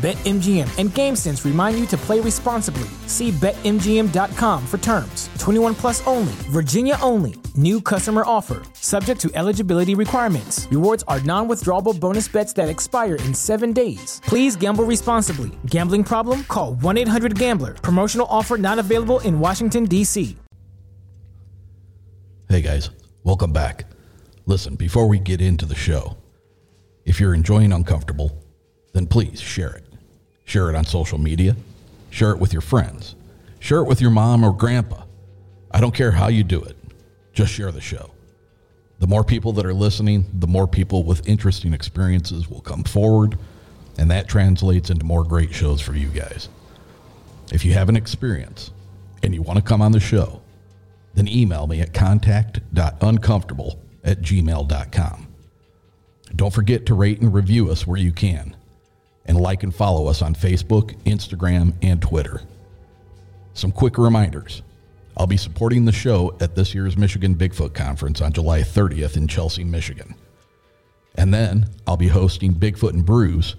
BetMGM and GameSense remind you to play responsibly. See BetMGM.com for terms. 21 plus only. Virginia only. New customer offer. Subject to eligibility requirements. Rewards are non-withdrawable bonus bets that expire in 7 days. Please gamble responsibly. Gambling problem? Call 1-800-GAMBLER. Promotional offer not available in Washington, D.C. Hey guys, welcome back. Listen, before we get into the show, if you're enjoying Uncomfortable, then please share it. Share it on social media. Share it with your friends. Share it with your mom or grandpa. I don't care how you do it. Just share the show. The more people that are listening, the more people with interesting experiences will come forward, and that translates into more great shows for you guys. If you have an experience and you want to come on the show, then email me at contact.uncomfortable@gmail.com. Don't forget to rate and review us where you can, and like and follow us on Facebook, Instagram, and Twitter. Some quick reminders. I'll be supporting the show at this year's Michigan Bigfoot Conference on July 30th in Chelsea, Michigan. And then I'll be hosting Bigfoot and Brews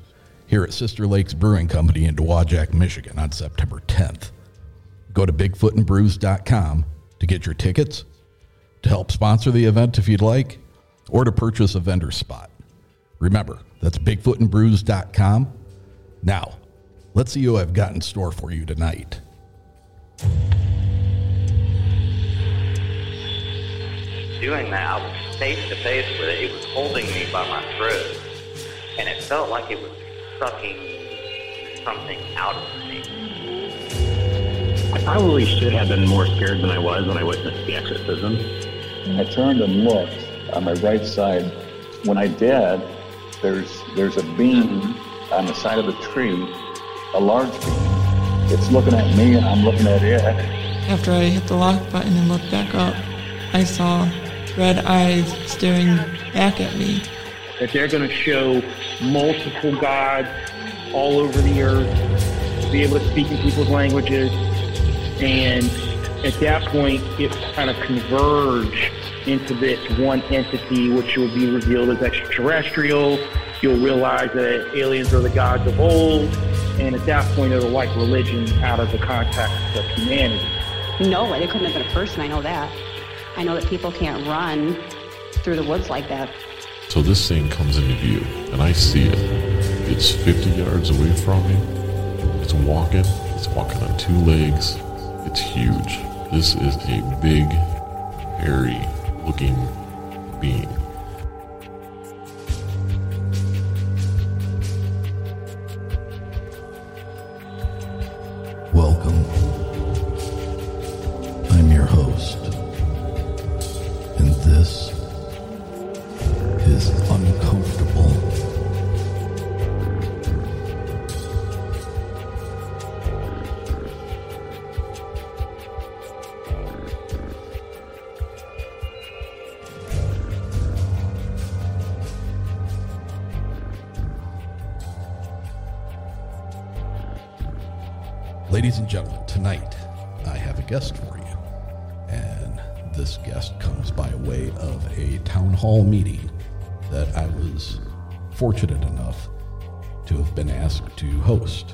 here at Sister Lakes Brewing Company in Dowagiac, Michigan on September 10th. Go to bigfootandbrews.com to get your tickets, to help sponsor the event if you'd like, or to purchase a vendor spot. Remember, that's BigfootandBrews.com. Now, let's see what I've got in store for you tonight. Doing that, I was face to face with it. It was holding me by my throat, and it felt like it was sucking something out of me. I probably should have been more scared than I was when I witnessed the exorcism. I turned and looked on my right side. When I did, there's a beam on the side of the tree, a large beam. It's looking at me and I'm looking at it. After I hit the lock button and looked back up, I saw red eyes staring back at me. That they're going to show multiple gods all over the earth, be able to speak in people's languages, and at that point it kind of converged into this one entity, which will be revealed as extraterrestrial. You'll realize that aliens are the gods of old, and at that point it'll wipe religion out of the context of humanity. No, it couldn't have been a person. I know that. I know that people can't run through the woods like that. So this thing comes into view, and I see it. It's 50 yards away from me. It's walking on two legs. It's huge. This is a big, hairy looking being. Welcome. I'm your host, and this is Uncomfortable. Ladies and gentlemen, tonight I have a guest for you, and this guest comes by way of a town hall meeting that I was fortunate enough to have been asked to host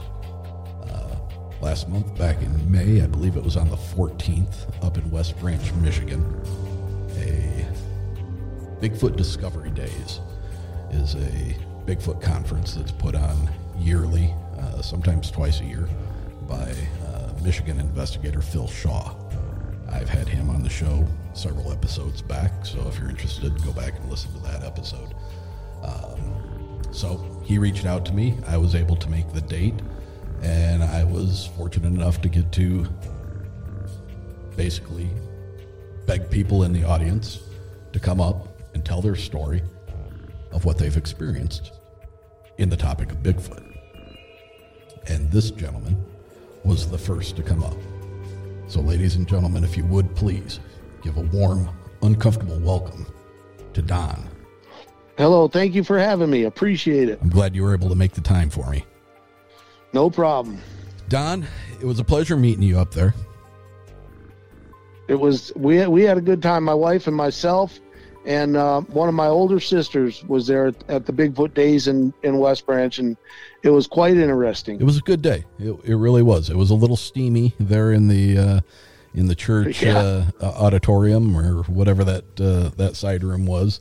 last month back in May. I believe it was on the 14th up in West Branch, Michigan. A Bigfoot Discovery Days is a Bigfoot conference that's put on yearly, sometimes twice a year, by Michigan investigator Phil Shaw. I've had him on the show several episodes back, so if you're interested, go back and listen to that episode. So he reached out to me. I was able to make the date, and I was fortunate enough to get to basically beg people in the audience to come up and tell their story of what they've experienced in the topic of Bigfoot. And this gentleman was the first to come up. So ladies and gentlemen, if you would please give a warm, uncomfortable welcome to Don. Hello, thank you for having me. Appreciate it. I'm glad you were able to make the time for me. No problem. Don, it was a pleasure meeting you up there. It was, we had a good time, my wife and myself, and one of my older sisters was there at the Bigfoot Days in West Branch, and it was quite interesting. It was a good day. It really was. It was a little steamy there in the church auditorium or whatever that side room was.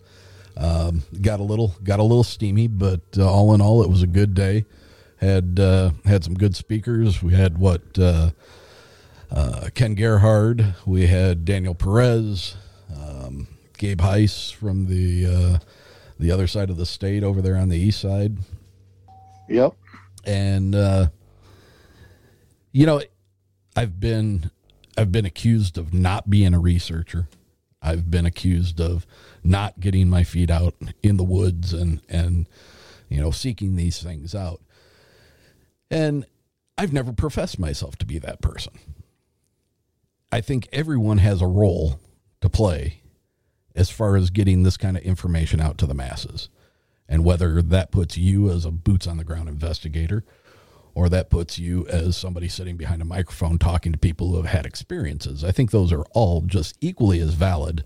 Got a little steamy, but all in all, it was a good day. Had some good speakers. We had Ken Gerhard. We had Daniel Perez, Gabe Heiss from the other side of the state over there on the east side. Yep. And I've been accused of not being a researcher. I've been accused of not getting my feet out in the woods and seeking these things out. And I've never professed myself to be that person. I think everyone has a role to play as far as getting this kind of information out to the masses. And whether that puts you as a boots on the ground investigator or that puts you as somebody sitting behind a microphone talking to people who have had experiences, I think those are all just equally as valid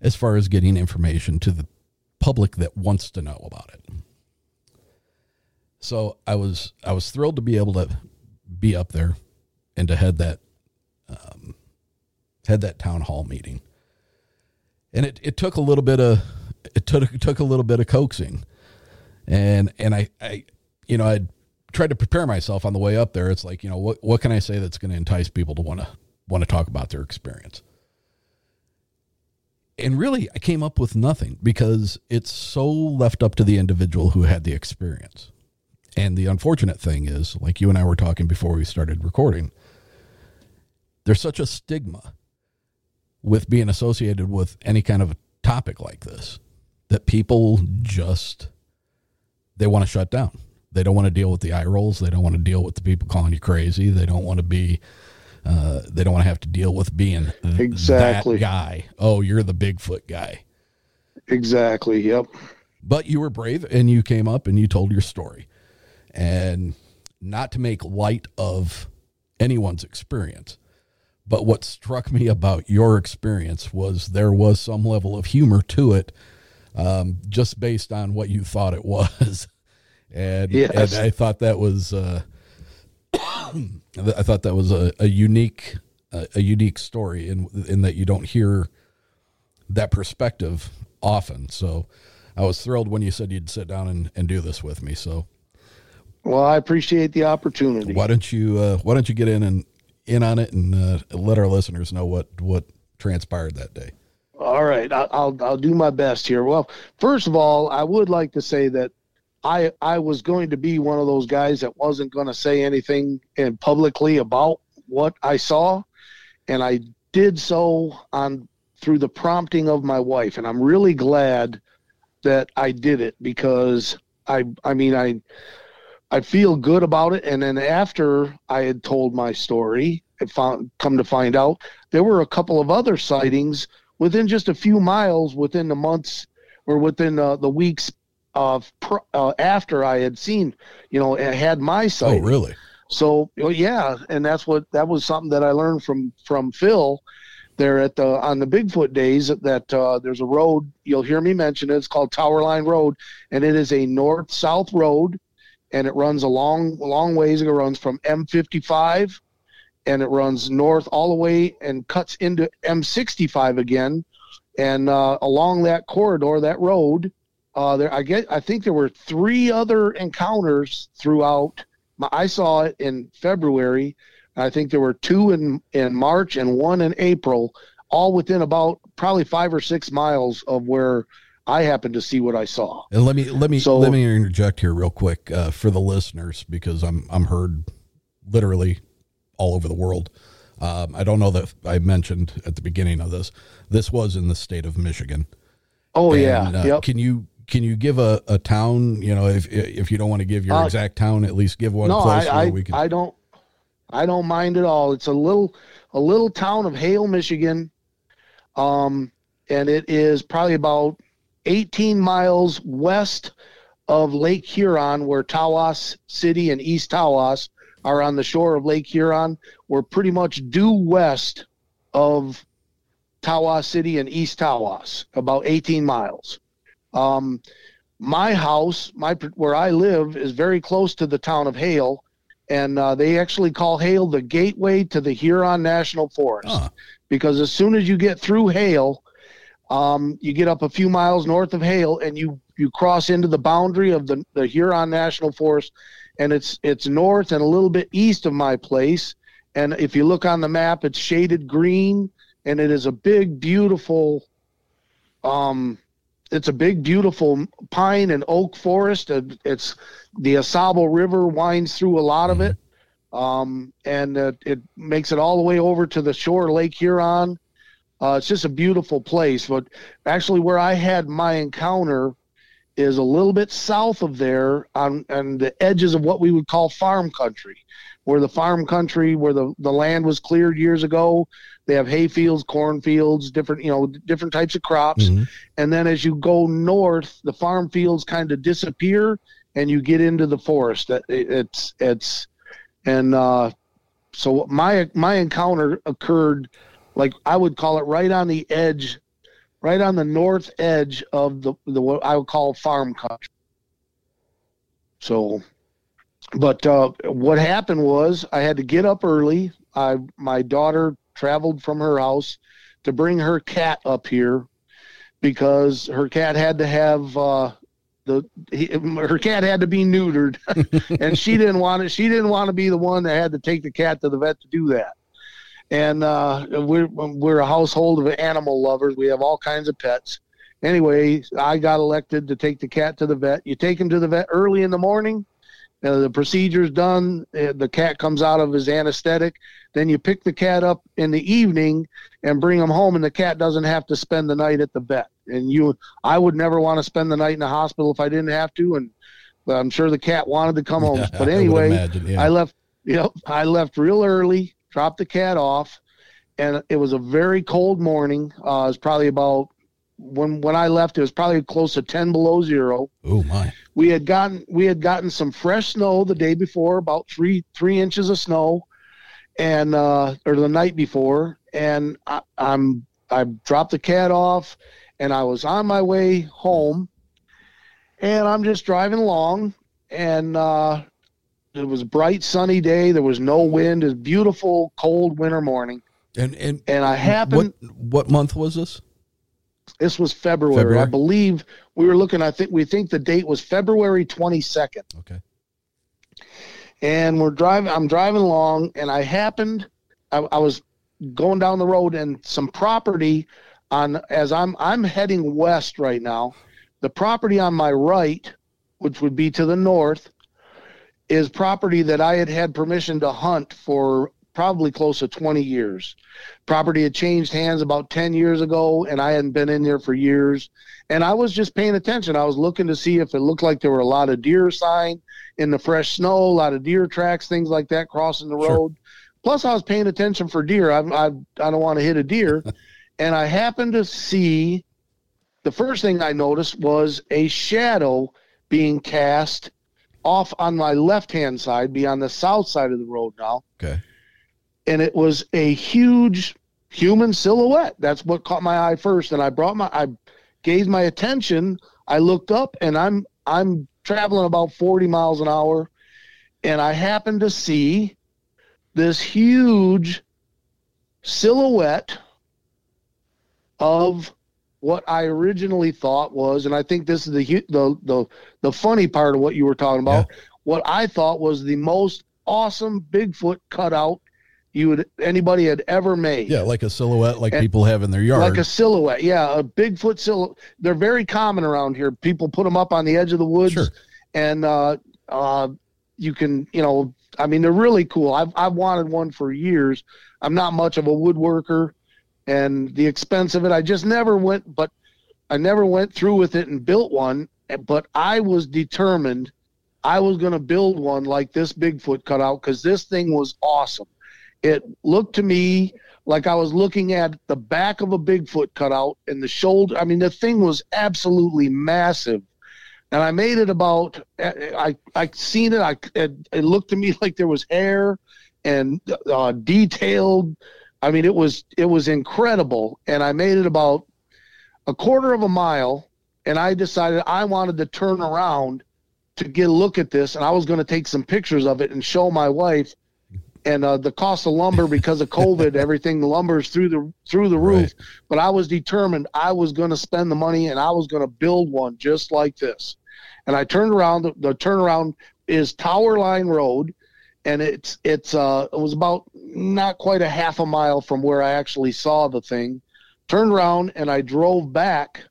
as far as getting information to the public that wants to know about it. So I was thrilled to be able to be up there and to head that town hall meeting. And it took a little bit of coaxing. And I tried to prepare myself on the way up there. It's like, what can I say that's going to entice people to want to talk about their experience? And really I came up with nothing because it's so left up to the individual who had the experience. And the unfortunate thing is, like you and I were talking before we started recording, there's such a stigma with being associated with any kind of a topic like this that people just, they want to shut down. They don't want to deal with the eye rolls. They don't want to deal with the people calling you crazy. They don't want to be, they don't want to have to deal with being exactly that guy. Oh, you're the Bigfoot guy. Exactly. Yep. But you were brave and you came up and you told your story. And not to make light of anyone's experience, but what struck me about your experience was there was some level of humor to it, just based on what you thought it was. And, yes. And I thought that was, a unique story in that you don't hear that perspective often. So I was thrilled when you said you'd sit down and do this with me. So. Well, I appreciate the opportunity. Why don't you get in on it and let our listeners know what transpired that day? All right, I'll do my best here. Well, first of all, I would like to say that I was going to be one of those guys that wasn't going to say anything and publicly about what I saw, and I did so through the prompting of my wife, and I'm really glad that I did it because I feel good about it. And then after I had told my story, come to find out, there were a couple of other sightings within just a few miles within the months or within the weeks of after I had seen, and had my sighting. Oh, really? So, yeah. And that was something that I learned from Phil there on the Bigfoot Days that there's a road. You'll hear me mention it. It's called Towerline Road, and it is a north-south road. And it runs a long ways. It runs from M55, and it runs north all the way and cuts into M65 again. And along that corridor, that road, I think there were three other encounters throughout. I saw it in February. I think there were two in March and one in April, all within about probably 5 or 6 miles of where I happened to see what I saw. And let me interject here real quick for the listeners, because I'm heard literally all over the world I don't know that I mentioned at the beginning of this, this was in the state of Michigan. Oh, and, yeah. Yep. Can you give a town, you know, if you don't want to give your exact town, at least give one place where we can. I don't mind at all. It's a little town of Hale, Michigan. And it is probably about 18 miles west of Lake Huron, where Tawas City and East Tawas are on the shore of Lake Huron. We're pretty much due west of Tawas City and East Tawas, about 18 miles. My house, where I live, is very close to the town of Hale, and they actually call Hale the gateway to the Huron National Forest, because as soon as you get through Hale, you get up a few miles north of Hale, and you cross into the boundary of the Huron National Forest, and it's north and a little bit east of my place. And if you look on the map, it's shaded green, and it is a big, beautiful, it's a big, beautiful pine and oak forest. It's the Au Sable River winds through a lot of it, and it makes it all the way over to the shore of Lake Huron. It's just a beautiful place. But actually, where I had my encounter is a little bit south of there, on the edges of what we would call farm country, where the land was cleared years ago. They have hay fields, cornfields, different types of crops. Mm-hmm. And then as you go north, the farm fields kind of disappear and you get into the forest. So my encounter occurred, like I would call it, right on the edge, right on the north edge of the what I would call farm country. So, but what happened was I had to get up early. My daughter traveled from her house to bring her cat up here because her cat had to have her cat had to be neutered, and she didn't want it. She didn't want to be the one that had to take the cat to the vet to do that. And we're a household of animal lovers. We have all kinds of pets. Anyway, I got elected to take the cat to the vet. You take him to the vet early in the morning. The procedure's done. The cat comes out of his anesthetic. Then you pick the cat up in the evening and bring him home, and the cat doesn't have to spend the night at the vet. And I would never want to spend the night in the hospital if I didn't have to, and I'm sure the cat wanted to come home. But anyway, I left real early, dropped the cat off, and it was a very cold morning. It was probably about, when I left, it was probably close to 10 below zero. Oh my! We had gotten some fresh snow the day before, about three inches of snow, and or the night before. And I dropped the cat off, and I was on my way home, and I'm just driving along, and it was a bright sunny day. There was no wind. It was a beautiful cold winter morning. And I happened. What month was this? This was February. I believe we were looking. I think the date was February 22nd. Okay. And I'm driving along, and I was going down the road, and some property as I'm heading west right now. The property on my right, which would be to the north, is property that I had permission to hunt for probably close to 20 years. Property had changed hands about 10 years ago, and I hadn't been in there for years. And I was just paying attention. I was looking to see if it looked like there were a lot of deer sign in the fresh snow, a lot of deer tracks, things like that crossing the road. Sure. Plus, I was paying attention for deer. I don't want to hit a deer. And I happened to see, the first thing I noticed was a shadow being cast off on my left-hand side, be on the south side of the road now. Okay. And it was a huge human silhouette. That's what caught my eye first. And I gave my attention. I looked up, and I'm traveling about 40 miles an hour. And I happened to see this huge silhouette of what I originally thought was, and I think this is the funny part of what you were talking about, what I thought was the most awesome Bigfoot cutout anybody had ever made. Yeah, like a silhouette, like people have in their yard. Like a silhouette, yeah, a Bigfoot silhouette. They're very common around here. People put them up on the edge of the woods, sure. And you can, you know, I mean, they're really cool. I've wanted one for years. I'm not much of a woodworker, and the expense of it, I never went through with it and built one, but I was determined I was going to build one like this Bigfoot cutout, because this thing was awesome. It looked to me like I was looking at the back of a Bigfoot cutout and the shoulder. I mean, the thing was absolutely massive. And I made it about, I seen it. It looked to me like there was hair and detailed. I mean, it was incredible. And I made it about a quarter of a mile, and I decided I wanted to turn around to get a look at this, and I was going to take some pictures of it and show my wife. And the cost of lumber, because of COVID, everything, the lumber's through the roof. Right. But I was determined I was going to spend the money, and I was going to build one just like this. And I turned around. The turnaround is Towerline Road, and it was about not quite a half a mile from where I actually saw the thing. Turned around and I drove back,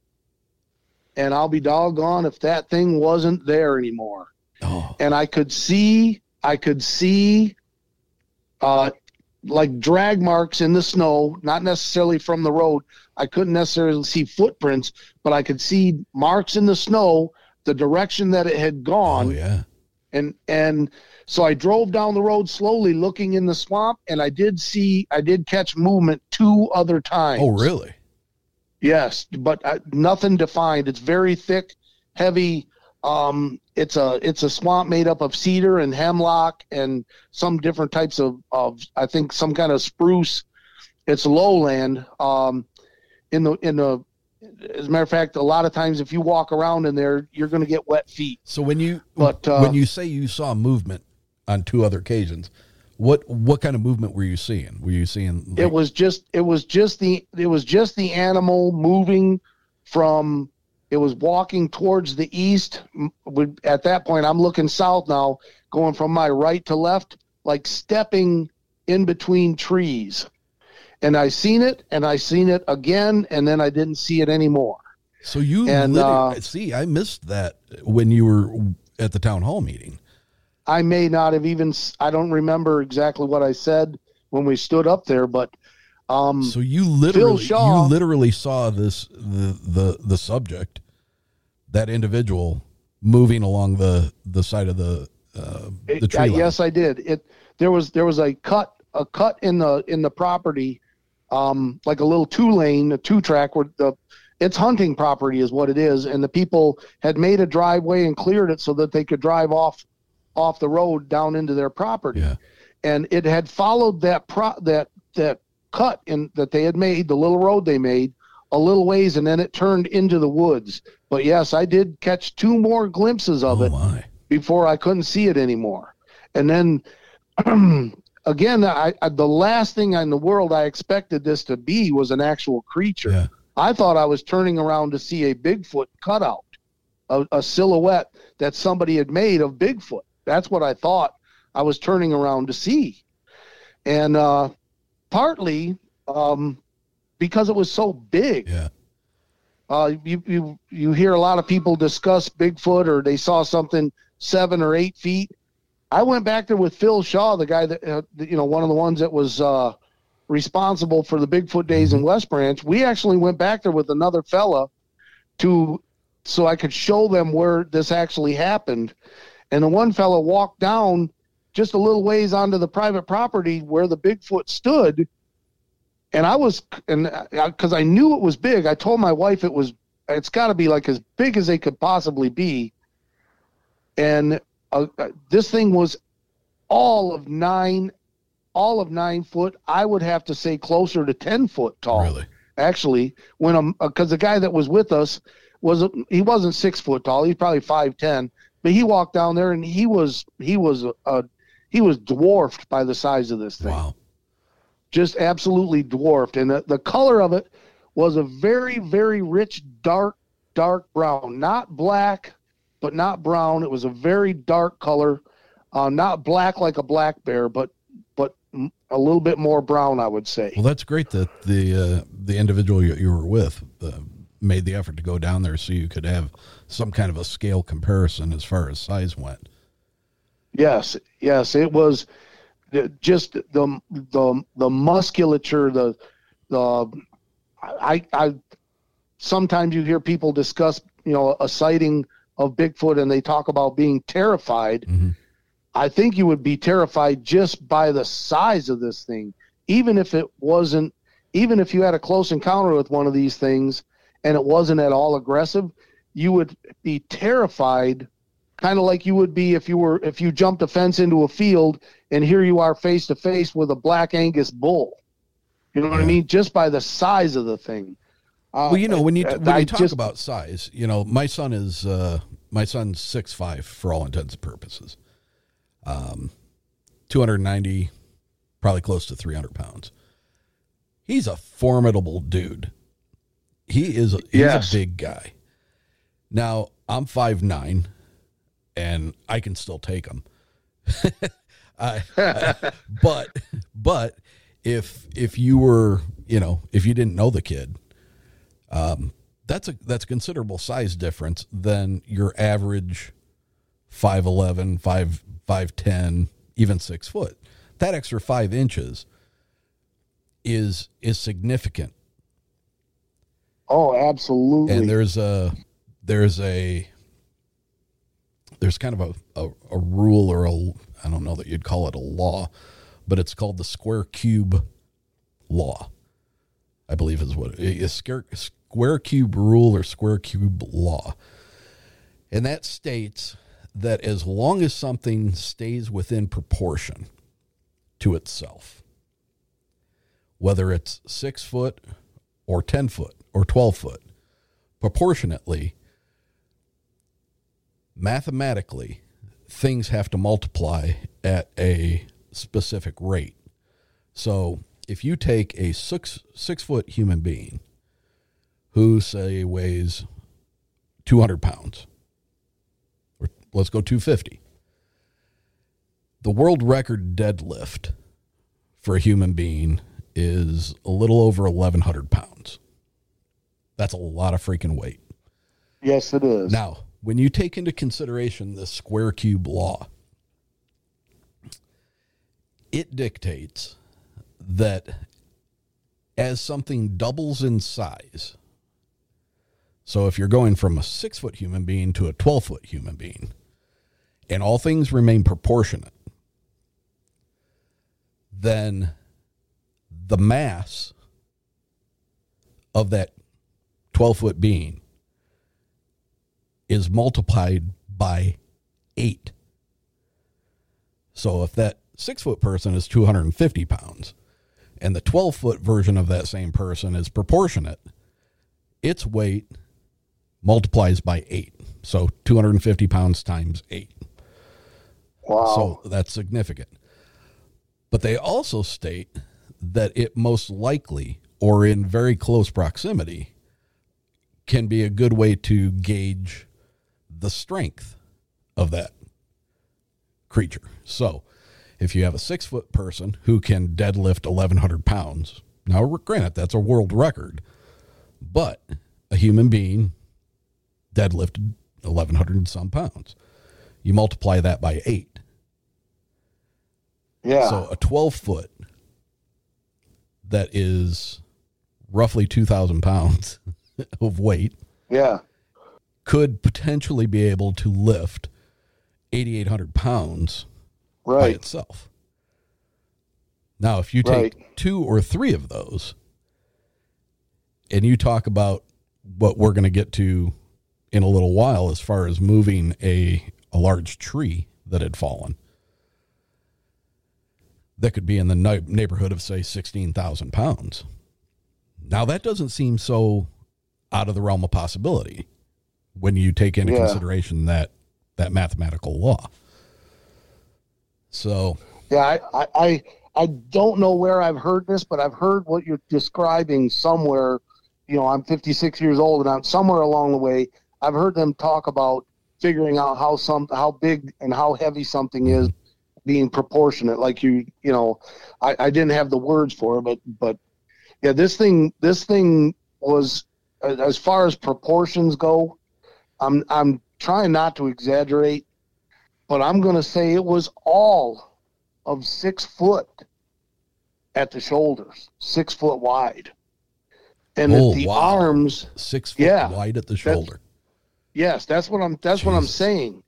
and I'll be doggone if that thing wasn't there anymore. Oh. And I could see like drag marks in the snow, not necessarily from the road. I couldn't necessarily see footprints, but I could see marks in the snow, the direction that it had gone. Oh, yeah. And so I drove down the road slowly, looking in the swamp, and I did catch movement two other times. Oh, really? Yes, but nothing defined. It's very thick, heavy. It's a swamp made up of cedar and hemlock and some different types of I think some kind of spruce. It's lowland. As a matter of fact, a lot of times if you walk around in there, you're going to get wet feet. So when you say you saw movement on two other occasions, what kind of movement were you seeing? Were you seeing? Like... It was just the animal moving from. It was walking towards the east. At that point, I'm looking south now, going from my right to left, like stepping in between trees. And I seen it again, and then I didn't see it anymore. So I missed that when you were at the town hall meeting. I may not have even, I don't remember exactly what I said when we stood up there, but so you literally saw this, the subject, that individual moving along the side of the tree line. Yes, I did. There was a cut in the property, like a little two track where it's hunting property is what it is. And the people had made a driveway and cleared it so that they could drive off the road down into their property. Yeah. And it had followed that cut in that they had made, the little road they made, a little ways, and then it turned into the woods. But yes, I did catch two more glimpses of it before I couldn't see it anymore. And then again, I the last thing in the world I expected this to be was an actual creature. Yeah. I thought I was turning around to see a Bigfoot cutout, a silhouette that somebody had made of Bigfoot. That's what I thought I was turning around to see. And partly because it was so big. Yeah. You hear a lot of people discuss Bigfoot, or they saw something 7 or 8 feet. I went back there with Phil Shaw, the guy that one of the ones that was responsible for the Bigfoot Days in West Branch. We actually went back there with another fella so I could show them where this actually happened. And the one fella walked down just a little ways onto the private property where the Bigfoot stood. And because I knew it was big, I told my wife it's got to be like as big as they could possibly be. And this thing was all of 9 foot. I would have to say closer to 10 foot tall. Really? Actually, because the guy that was with us he wasn't 6 foot tall. He's probably 5'10", but he walked down there and he was dwarfed by the size of this thing. Wow. Just absolutely dwarfed. And the color of it was a very, very rich, dark brown. Not black, but not brown. It was a very dark color. Not black like a black bear, but a little bit more brown, I would say. Well, that's great that the individual you were with made the effort to go down there so you could have some kind of a scale comparison as far as size went. Yes, it was just the musculature. I sometimes you hear people discuss, you know, a sighting of Bigfoot, and they talk about being terrified. Mm-hmm. I think you would be terrified just by the size of this thing, even if it wasn't, even if you had a close encounter with one of these things and it wasn't at all aggressive, you would be terrified, kind of like you would be if you jumped a fence into a field and here you are face to face with a black Angus bull. You know what I mean? Just by the size of the thing. Well, you know, when you talk about size, you know, my son's 6'5" for all intents and purposes. 290, probably close to 300 pounds. He's a formidable dude. He's a big guy. Now I'm 5'9", and I can still take him. But if you were, you know, if you didn't know the kid, that's a considerable size difference than your average 5'11", 5'10", even 6 foot. That extra 5 inches is significant. Oh, absolutely. And there's kind of a rule, or I don't know that you'd call it a law, but it's called the square cube law, I believe is what it is, square cube rule or square cube law. And that states that as long as something stays within proportion to itself, whether it's 6 foot or 10 foot or 12 foot, proportionately, mathematically, things have to multiply at a specific rate. So if you take a six foot human being who, say, weighs 200 pounds, let's go 250. The world record deadlift for a human being is a little over 1,100 pounds. That's a lot of freaking weight. Yes, it is. Now, when you take into consideration the square cube law, it dictates that as something doubles in size, so if you're going from a 6 foot human being to a 12 foot human being, and all things remain proportionate, then the mass of that 12-foot being is multiplied by 8. So if that 6 foot person is 250 pounds and the 12-foot version of that same person is proportionate, its weight multiplies by 8. So 250 pounds times 8. Wow. So that's significant. But they also state that it most likely, or in very close proximity, can be a good way to gauge the strength of that creature. So if you have a 6 foot person who can deadlift 1,100 pounds, now granted, that's a world record, but a human being deadlifted 1,100 and some pounds. You multiply that by 8. Yeah. So a 12-foot that is roughly 2,000 pounds of weight, yeah, could potentially be able to lift 8,800 pounds by itself. Now, if you take two or three of those, and you talk about what we're going to get to in a little while as far as moving a large tree that had fallen, that could be in the neighborhood of, say, 16,000 pounds. Now, that doesn't seem so out of the realm of possibility when you take into consideration that mathematical law. So, yeah, I don't know where I've heard this, but I've heard what you're describing somewhere. You know, I'm 56 years old, and I'm somewhere along the way, I've heard them talk about figuring out how big and how heavy something is being proportionate. Like you know, I didn't have the words for it, but yeah, this thing was, as far as proportions go, I'm trying not to exaggerate, but I'm going to say it was all of 6 foot at the shoulders, 6 foot wide. And arms 6 foot wide at the shoulder. That's what I'm saying.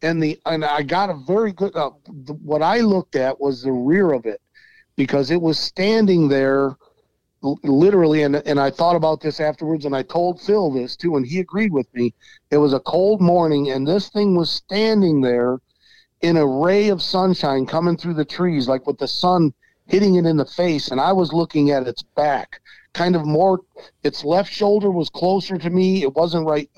And I got a very good, what I looked at was the rear of it, because it was standing there literally. And I thought about this afterwards, and I told Phil this too, and he agreed with me. It was a cold morning, and this thing was standing there in a ray of sunshine coming through the trees, like with the sun hitting it in the face. And I was looking at its back, kind of more, its left shoulder was closer to me. It wasn't right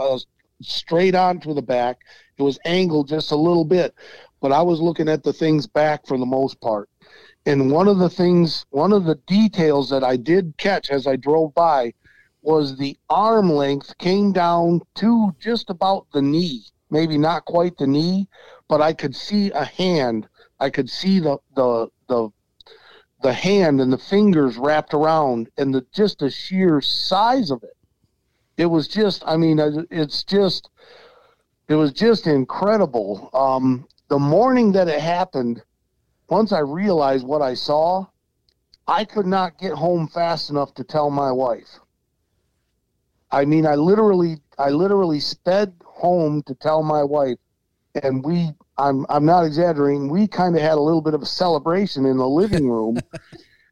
straight onto the back. It was angled just a little bit, but I was looking at the thing's back for the most part. And one of the details that I did catch as I drove by was the arm length came down to just about the knee, maybe not quite the knee, but I could see a hand. I could see the hand and the fingers wrapped around, and just the sheer size of it. It was just, I mean, it was just incredible. The morning that it happened, once I realized what I saw, I could not get home fast enough to tell my wife. I mean, I literally sped home to tell my wife, and I'm not exaggerating, we kind of had a little bit of a celebration in the living room.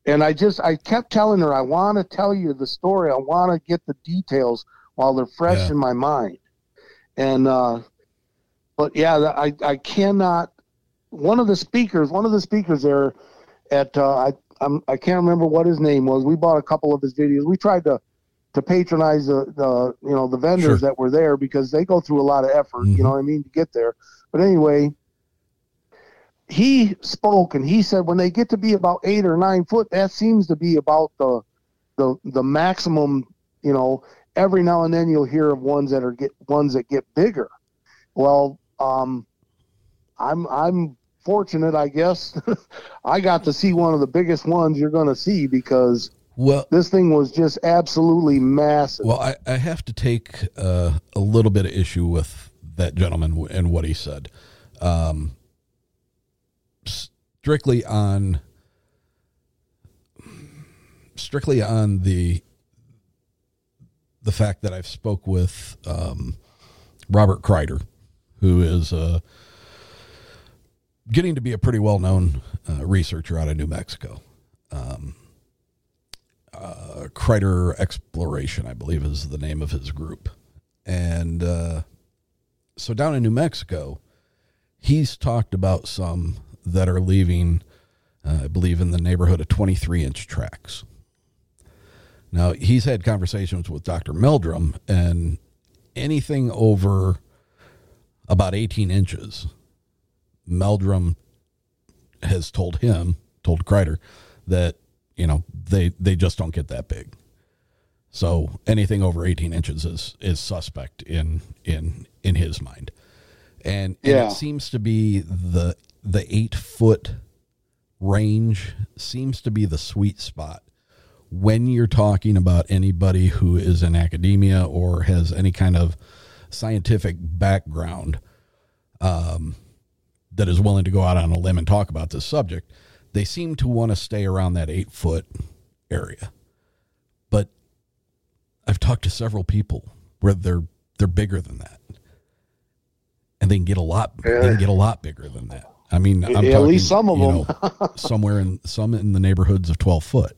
And I kept telling her, I want to tell you the story. I want to get the details while they're fresh in my mind. And, I cannot, one of the speakers there at, I can't remember what his name was. We bought a couple of his videos. We tried to patronize the vendors that were there, because they go through a lot of effort, you know what I mean, to get there. But anyway, he spoke, and he said when they get to be about 8 or 9 foot, that seems to be about the maximum. You know, every now and then you'll hear of ones that get bigger. Well, I'm fortunate, I guess. I got to see one of the biggest ones you're going to see, because this thing was just absolutely massive. Well, I have to take a little bit of issue with that gentleman and what he said. Strictly on the fact that I've spoke with Robert Kreider, who is getting to be a pretty well-known researcher out of New Mexico. Kreider Exploration, I believe, is the name of his group. And so down in New Mexico, he's talked about some that are leaving, I believe, in the neighborhood of 23-inch tracks. Now, he's had conversations with Dr. Meldrum, and anything over about 18 inches, Meldrum has told Kreider that, you know, they just don't get that big. So anything over 18 inches is suspect in his mind. And it seems to be the 8 foot range seems to be the sweet spot when you're talking about anybody who is in academia or has any kind of scientific background, that is willing to go out on a limb and talk about this subject. They seem to want to stay around that 8 foot area. But I've talked to several people where they're bigger than that, and they can get a lot bigger than that. I mean, I'm talking, at least some of them, somewhere in some in the neighborhoods of 12 foot,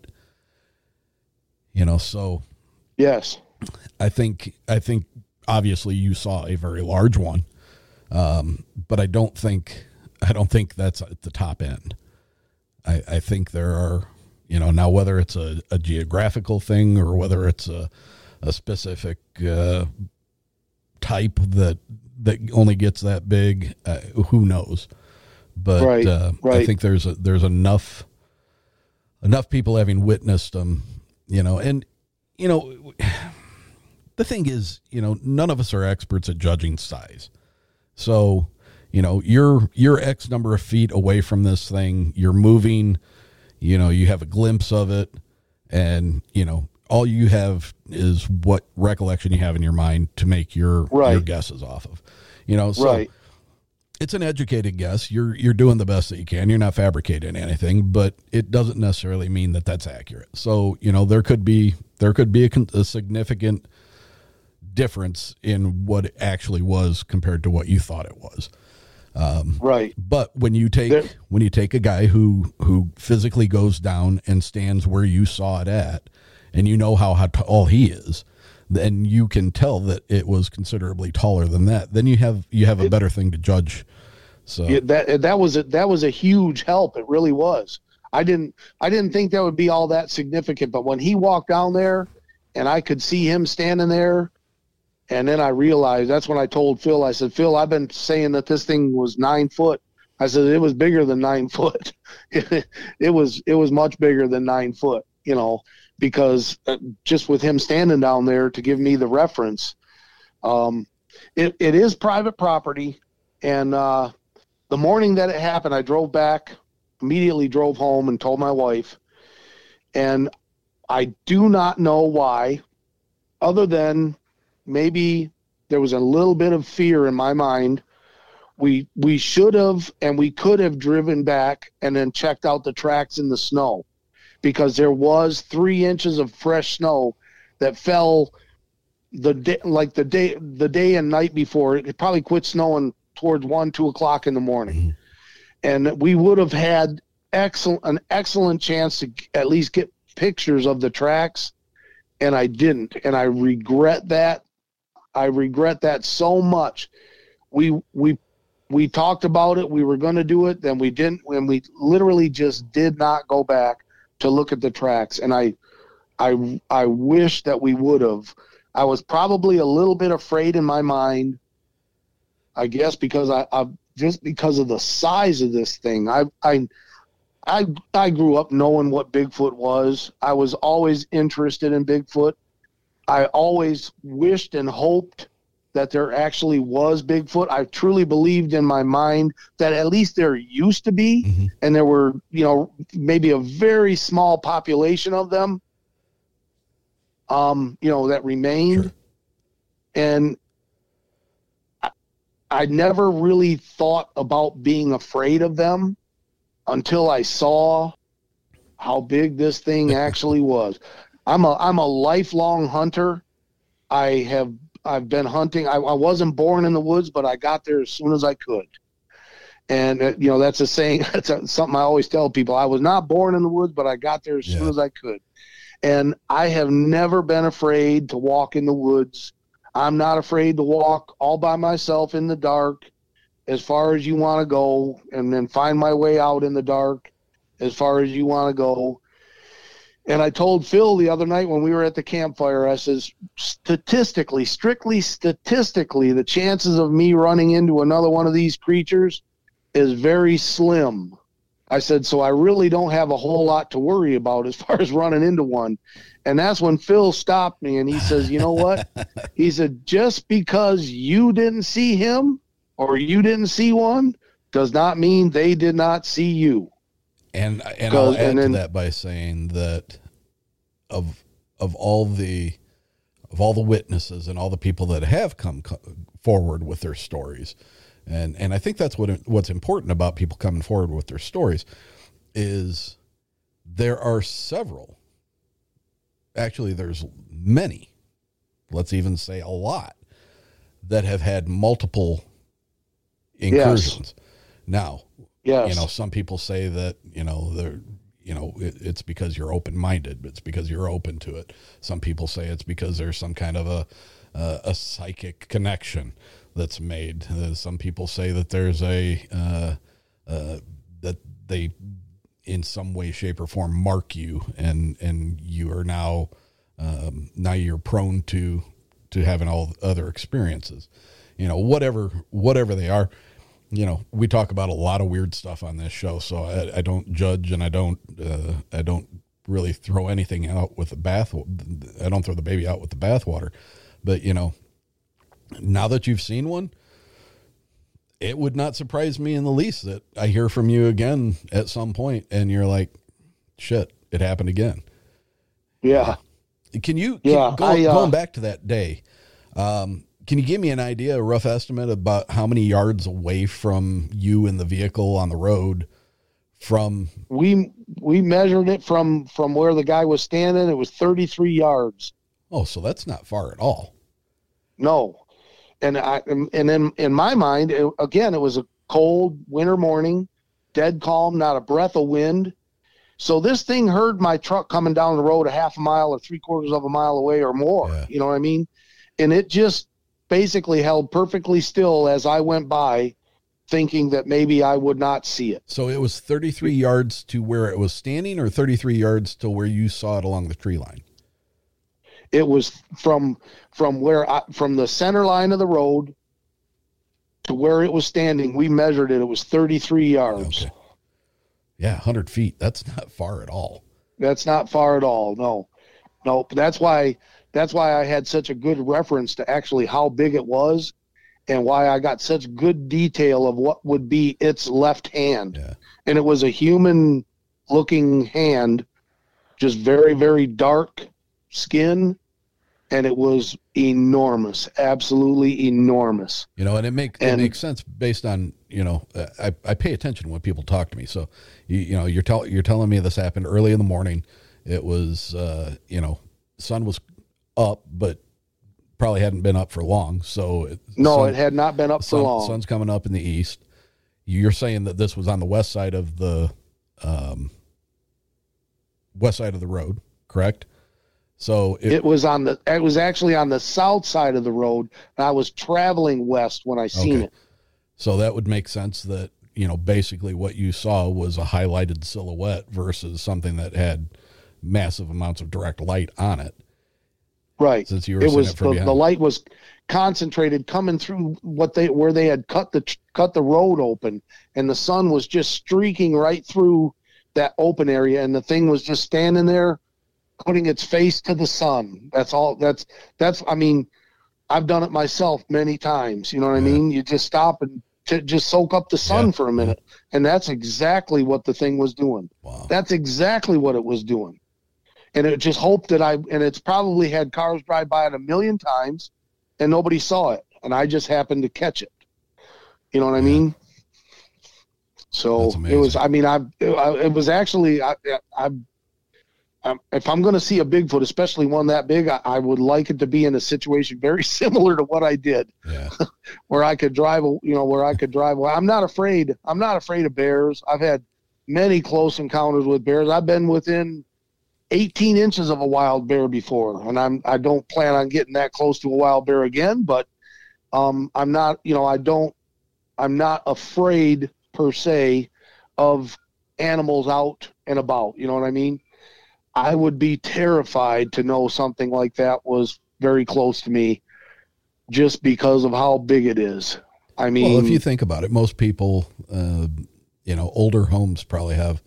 you know? So yes, I think obviously you saw a very large one. But I don't think that's at the top end. I think there are, you know, now whether it's a geographical thing or whether it's a specific, type that only gets that big, who knows? But I think there's enough people having witnessed them, you know. And you know, the thing is, you know, none of us are experts at judging size. So, you know, you're X number of feet away from this thing. You're moving. You know, you have a glimpse of it, and you know, all you have is what recollection you have in your mind to make your guesses off of, you know. So it's an educated guess. You're doing the best that you can. You're not fabricating anything, but it doesn't necessarily mean that that's accurate. So, you know, there could be a significant difference in what it actually was compared to what you thought it was. Right. But when you take a guy who physically goes down and stands where you saw it at, and you know how tall he is, then you can tell that it was considerably taller than that. Then you have a better thing to judge. So yeah, that was a huge help. It really was. I didn't think that would be all that significant, but when he walked down there and I could see him standing there, and then I realized, that's when I told Phil, I said, Phil, I've been saying that this thing was 9 foot. I said, it was bigger than 9 foot. it was much bigger than 9 foot, you know, because just with him standing down there to give me the reference, it is private property. And the morning that it happened, I drove back, immediately drove home and told my wife. And I do not know why, other than maybe there was a little bit of fear in my mind. We should have and we could have driven back and then checked out the tracks in the snow, because there was 3 inches of fresh snow that fell the day and night before. It probably quit snowing towards 1-2 o'clock in the morning, and we would have had an excellent chance to at least get pictures of the tracks, and I didn't, and I regret that. I regret that so much. We talked about it. We were going to do it. Then we didn't. And we literally just did not go back to look at the tracks. And I wish that we would have. I was probably a little bit afraid in my mind, I guess, because because of the size of this thing. I grew up knowing what Bigfoot was. I was always interested in Bigfoot. I always wished and hoped that there actually was Bigfoot. I truly believed in my mind that at least there used to be, and there were, you know, maybe a very small population of them, you know, that remained. Sure. And I never really thought about being afraid of them until I saw how big this thing actually was. I'm a lifelong hunter. I've been hunting. I wasn't born in the woods, but I got there as soon as I could. And you know, that's a saying. Something I always tell people. I was not born in the woods, but I got there as soon as I could. And I have never been afraid to walk in the woods. I'm not afraid to walk all by myself in the dark, as far as you want to go, and then find my way out in the dark as far as you want to go. And I told Phil the other night when we were at the campfire, I says, strictly statistically, the chances of me running into another one of these creatures is very slim. I said, so I really don't have a whole lot to worry about as far as running into one. And that's when Phil stopped me and he says, you know what? He said, just because you didn't see him, or you didn't see one, does not mean they did not see you. And I'll add to that by saying that of all the witnesses and all the people that have come forward with their stories, and I think that's what's important about people coming forward with their stories, is there are several. Actually, there's many. Let's even say a lot that have had multiple incursions. Yes. Now, yes, you know, some people say that, you know, they're, you know, it's because you're open-minded, but it's because you're open to it. Some people say it's because there's some kind of a psychic connection that's made. Some people say that there's that they in some way, shape or form mark you, and you are now you're prone to having all other experiences, you know, whatever they are. You know, we talk about a lot of weird stuff on this show, so I don't judge, and I don't really throw anything out with the bath. I don't throw the baby out with the bathwater. But, you know, now that you've seen one, it would not surprise me in the least that I hear from you again at some point, and you're like, shit, it happened again. Yeah. Going back to that day, Can you give me an idea, a rough estimate about how many yards away from you and the vehicle on the road from? We measured it from where the guy was standing. It was 33 yards. Oh, so that's not far at all. No. And in my mind, again, it was a cold winter morning, dead calm, not a breath of wind. So this thing heard my truck coming down the road a half a mile or three-quarters of a mile away or more. Yeah. You know what I mean? And it just basically held perfectly still as I went by, thinking that maybe I would not see it. So it was 33 yards to where it was standing, or 33 yards to where you saw it along the tree line? It was from the center line of the road to where it was standing. We measured it. It was 33 yards. Okay. Yeah, 100 feet. That's not far at all. That's not far at all. No. That's why I had such a good reference to actually how big it was, and why I got such good detail of what would be its left hand. Yeah. And it was a human-looking hand, just very, very dark skin, and it was enormous, absolutely enormous. You know, and it makes sense based on, you know, I pay attention when people talk to me. So, you know, you're telling me this happened early in the morning. It was, you know, sun was up, but probably hadn't been up for long. It had not been up for long. Sun's coming up in the east. You're saying that this was on the west side of the road, correct? So it was actually on the south side of the road, and I was traveling west when I seen it. So that would make sense that, you know, basically what you saw was a highlighted silhouette versus something that had massive amounts of direct light on it. Right. Since you were the light was concentrated coming through where they had cut the road open, and the sun was just streaking right through that open area, and the thing was just standing there, putting its face to the sun. That's all. That's, I mean, I've done it myself many times. You know what I mean? You just stop and just soak up the sun for a minute. And that's exactly what the thing was doing. Wow. That's exactly what it was doing. And it just hoped that and it's probably had cars drive by it a million times and nobody saw it. And I just happened to catch it. You know what I mean? So it was, I mean, if I'm going to see a Bigfoot, especially one that big, I would like it to be in a situation very similar to what I did, where I could drive, Well, I'm not afraid of bears. I've had many close encounters with bears. I've been within 18 inches of a wild bear before, and I don't plan on getting that close to a wild bear again, but I'm not afraid per se of animals out and about. You know what I mean? I would be terrified to know something like that was very close to me just because of how big it is. I mean, well, if you think about it, most people, you know, older homes probably have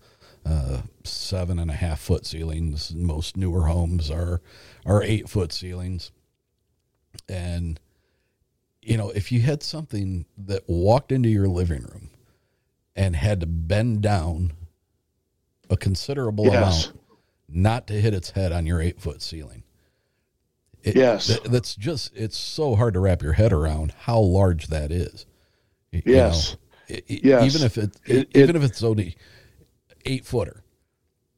7.5 foot ceilings. Most newer homes are 8 foot ceilings. And, you know, if you had something that walked into your living room and had to bend down a considerable amount, not to hit its head on your 8 foot ceiling. That's just, it's so hard to wrap your head around how large that is. Even if it's only 8 footer,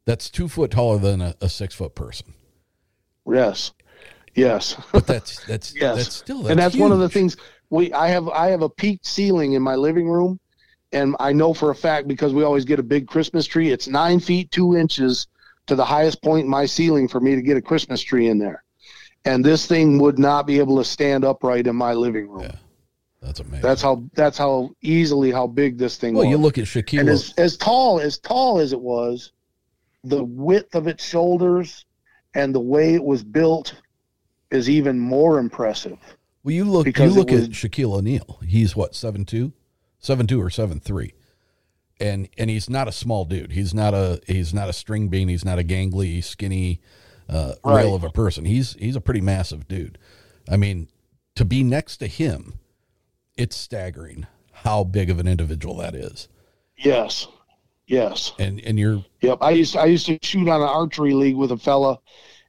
that's 2 foot taller than a 6 foot person. Yes. But that's huge. One of the things I have a peaked ceiling in my living room. And I know for a fact, because we always get a big Christmas tree, it's 9 feet 2 inches to the highest point in my ceiling for me to get a Christmas tree in there. And this thing would not be able to stand upright in my living room. Yeah, that's amazing. That's how big this thing was. Well, you look at Shaquille. And as tall as it was, the width of its shoulders and the way it was built is even more impressive. Well, you look at Shaquille O'Neal. He's what, 7'2"? 7'2" or 7'3". And he's not a small dude. He's not a string bean. He's not a gangly, skinny, rail of a person. He's a pretty massive dude. I mean, to be next to him, it's staggering how big of an individual that is. Yes. And I used to shoot on an archery league with a fella,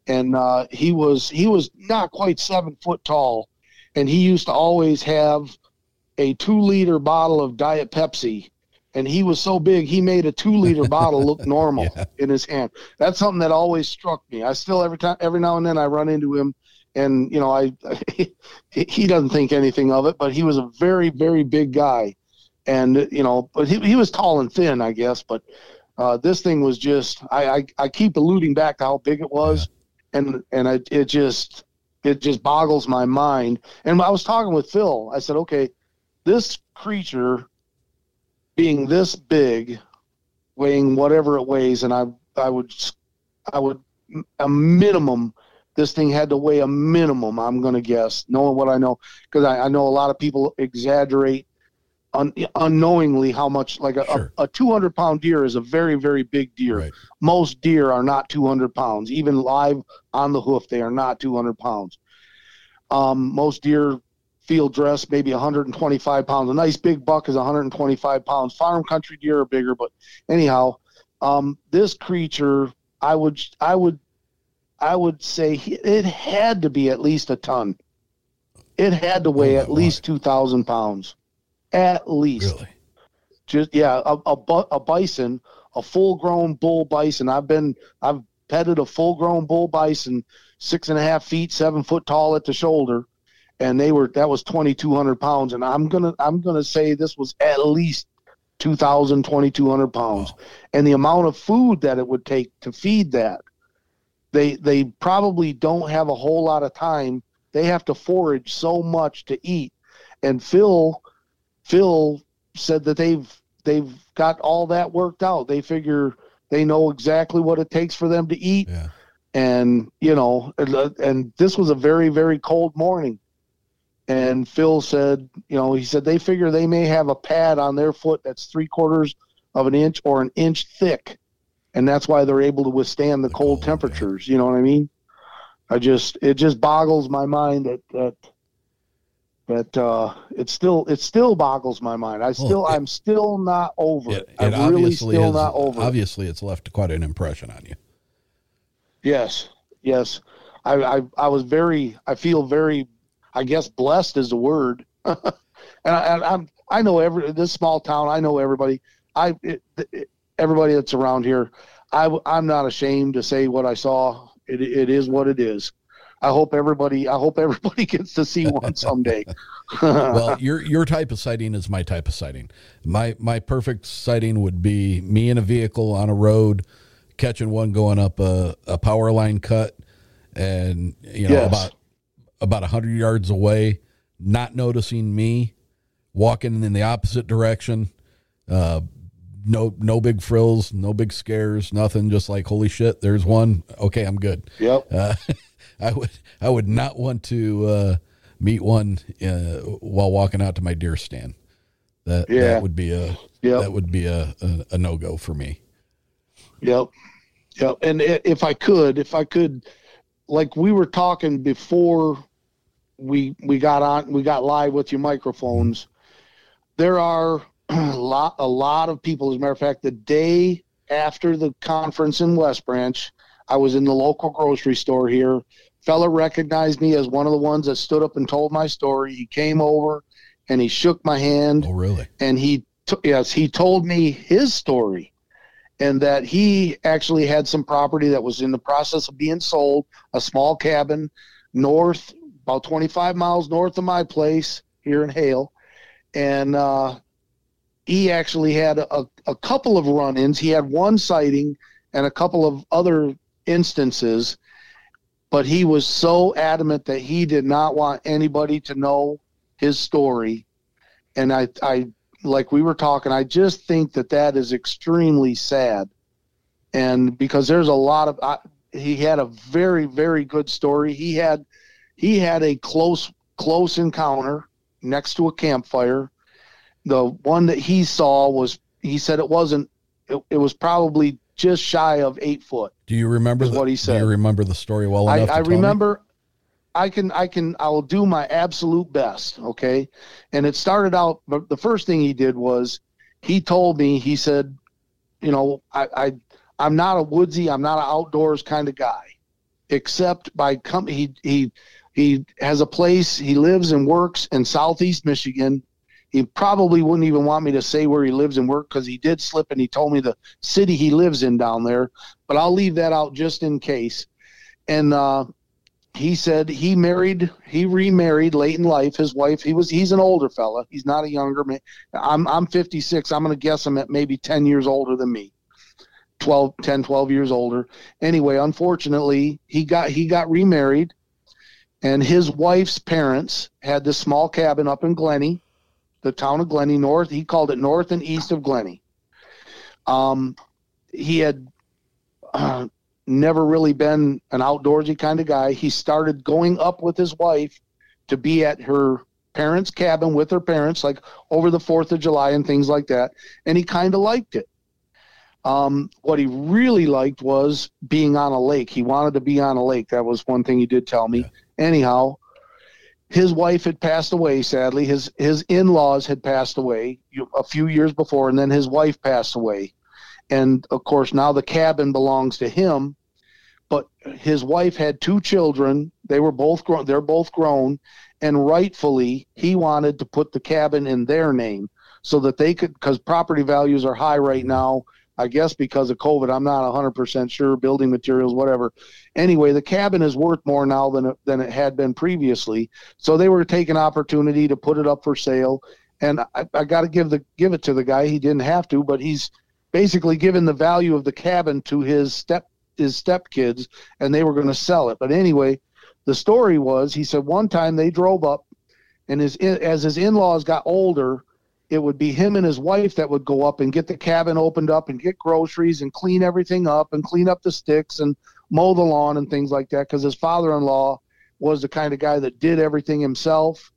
and he was not quite 7 foot tall, and he used to always have a 2-liter bottle of Diet Pepsi, and he was so big he made a 2-liter bottle look normal in his hand. That's something that always struck me. I still every now and then I run into him, and you know he doesn't think anything of it, but he was a very, very big guy, and you know, but he was tall and thin, I guess, but this thing was just I keep alluding back to how big it was, and it just boggles my mind. And I was talking with Phil. I said, okay, this creature being this big, weighing whatever it weighs, and I would a minimum, this thing had to weigh a minimum, I'm going to guess, knowing what I know, because I know a lot of people exaggerate unknowingly how much, like a 200-pound deer is a very, very big deer. Right. Most deer are not 200 pounds. Even live on the hoof, they are not 200 pounds. Most deer field dress, maybe 125 pounds. A nice big buck is 125 pounds. Farm country deer are bigger, but anyhow, this creature, I would say it had to be at least a ton. It had to weigh at least 2,000 pounds. At least. Really? Just, yeah, a bison, a full-grown bull bison. I've petted a full-grown bull bison, 6.5 feet, 7 foot tall at the shoulder, and that was 2,200 pounds. And I'm gonna say this was at least 2,000, 2,200 pounds. Wow. And the amount of food that it would take to feed that, they probably don't have a whole lot of time. They have to forage so much to eat. And Phil said that they've got all that worked out. They figure they know exactly what it takes for them to eat. Yeah. And, you know, and this was a very, very cold morning. And Phil said, you know, he said they figure they may have a pad on their foot that's 3/4 of an inch or an inch thick. And that's why they're able to withstand the cold temperatures. Yeah. You know what I mean? It just boggles my mind that it still boggles my mind. I'm still not over it. I'm really still not over it. Obviously, it's left quite an impression on you. Yes. I feel very, I guess, blessed is the word. This small town, I know everybody. Everybody that's around here. I'm not ashamed to say what I saw. It is what it is. I hope everybody gets to see one someday. Well, your type of sighting is my type of sighting. My perfect sighting would be me in a vehicle on a road, catching one going up a power line cut, and you know, about 100 yards away, not noticing me, walking in the opposite direction. No big frills, no big scares, nothing. Just like, holy shit, there's one. Okay, I'm good. Yep. I would not want to meet one while walking out to my deer stand. That would be a no go for me. Yep. And if I could, like we were talking before we got live with your microphones. There are a lot of people. As a matter of fact, the day after the conference in West Branch, I was in the local grocery store here. Fella recognized me as one of the ones that stood up and told my story. He came over and he shook my hand. Oh, really? And he told me his story, and that he actually had some property that was in the process of being sold, a small cabin north, about 25 miles north of my place here in Hale. And he actually had a couple of run-ins. He had one sighting and a couple of other instances, but he was so adamant that he did not want anybody to know his story. And I like we were talking, I just think that is extremely sad. And because there's a lot of, he had a very, very good story. He had a close encounter next to a campfire. The one that he saw was, he said it was probably just shy of 8 foot. Do you remember what he said? Do you remember the story well enough? I remember. I will do my absolute best. Okay. And it started out, but the first thing he did was he told me, he said, you know, I'm not a woodsy, I'm not an outdoors kind of guy, except by company. He, he, He has a place. He lives and works in Southeast Michigan. He probably wouldn't even want me to say where he lives and works because he did slip and he told me the city he lives in down there. But I'll leave that out just in case. And he said he remarried late in life. His wife, he's an older fella. He's not a younger man. I'm 56. I'm going to guess him at maybe 10 years older than me. 12 years older. Anyway, unfortunately, he got remarried, and his wife's parents had this small cabin up in Glennie, the town of Glennie, north. He called it north and east of Glennie. He had never really been an outdoorsy kind of guy. He started going up with his wife to be at her parents' cabin with her parents, like over the 4th of July and things like that, and he kind of liked it. What he really liked was being on a lake. He wanted to be on a lake. That was one thing he did tell me. Yeah. Anyhow, his wife had passed away, sadly. His in-laws had passed away a few years before, and then his wife passed away. And, of course, now the cabin belongs to him. But his wife had two children. They were both grown. They're both grown. And rightfully, he wanted to put the cabin in their name so that they could, because property values are high right now. I guess because of COVID, I'm not 100% sure, building materials, whatever. Anyway, the cabin is worth more now than it had been previously. So they were taking opportunity to put it up for sale. And I got to give it to the guy. He didn't have to, but he's basically given the value of the cabin to his stepkids, and they were going to sell it. But anyway, the story was, he said one time they drove up, and as his in-laws got older, it would be him and his wife that would go up and get the cabin opened up and get groceries and clean everything up and clean up the sticks and mow the lawn and things like that, because his father-in-law was the kind of guy that did everything himself.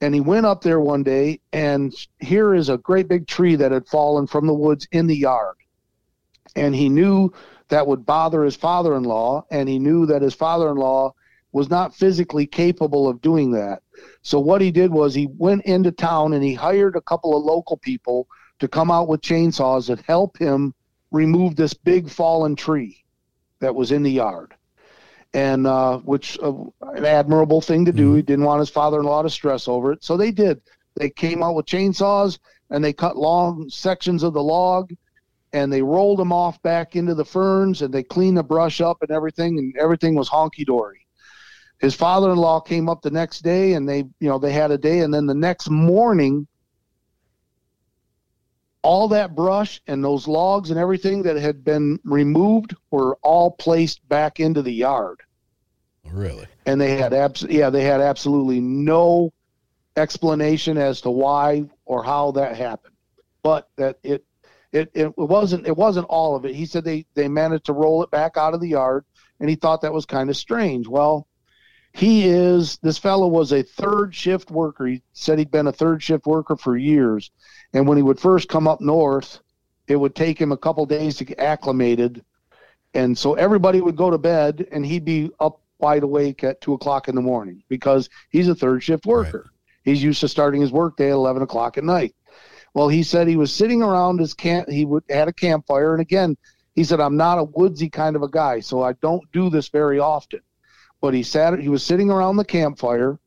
And he went up there one day, and here is a great big tree that had fallen from the woods in the yard. And he knew that would bother his father-in-law, and he knew that his father-in-law was not physically capable of doing that. So what he did was, he went into town and he hired a couple of local people to come out with chainsaws and help him remove this big fallen tree that was in the yard. And which an admirable thing to do. He didn't want his father-in-law to stress over it. So they did. They came out with chainsaws and they cut long sections of the log, and they rolled them off back into the ferns, and they cleaned the brush up and everything was honky-dory. His father-in-law came up the next day, and they had a day. And then the next morning, all that brush and those logs and everything that had been removed were all placed back into the yard. Really? And they had they had absolutely no explanation as to why or how that happened. But that it wasn't all of it. He said they managed to roll it back out of the yard, and he thought that was kind of strange. Well, this fellow was a third shift worker. He said he'd been a third shift worker for years. And when he would first come up north, it would take him a couple days to get acclimated. And so everybody would go to bed, and he'd be up wide awake at 2:00 in the morning because he's a third shift worker. Right. He's used to starting his work day at 11 o'clock at night. Well, he said he was sitting around his camp. He had a campfire. And again, he said, I'm not a woodsy kind of a guy, so I don't do this very often. But he was sitting around the campfire,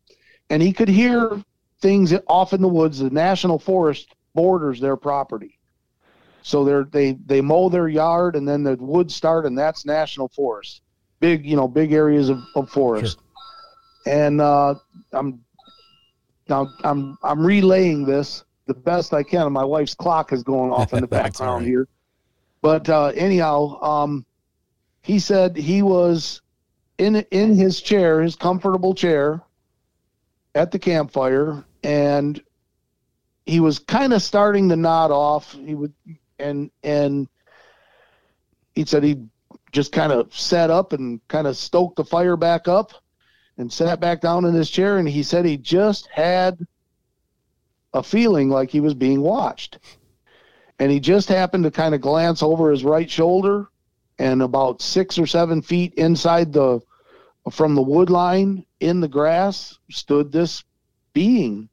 and he could hear things off in the woods. The National Forest borders their property. So they mow their yard, and then the woods start, and that's National Forest. Big areas of forest. Sure. And I'm relaying this the best I can. My wife's clock is going off in the background here. But he said he was in his chair, his comfortable chair at the campfire, and he was kind of starting to nod off. And he said he just kind of sat up and kind of stoked the fire back up and sat back down in his chair. And he said he just had a feeling like he was being watched, and he just happened to kind of glance over his right shoulder, and about 6 or 7 feet inside from the wood line in the grass stood this being.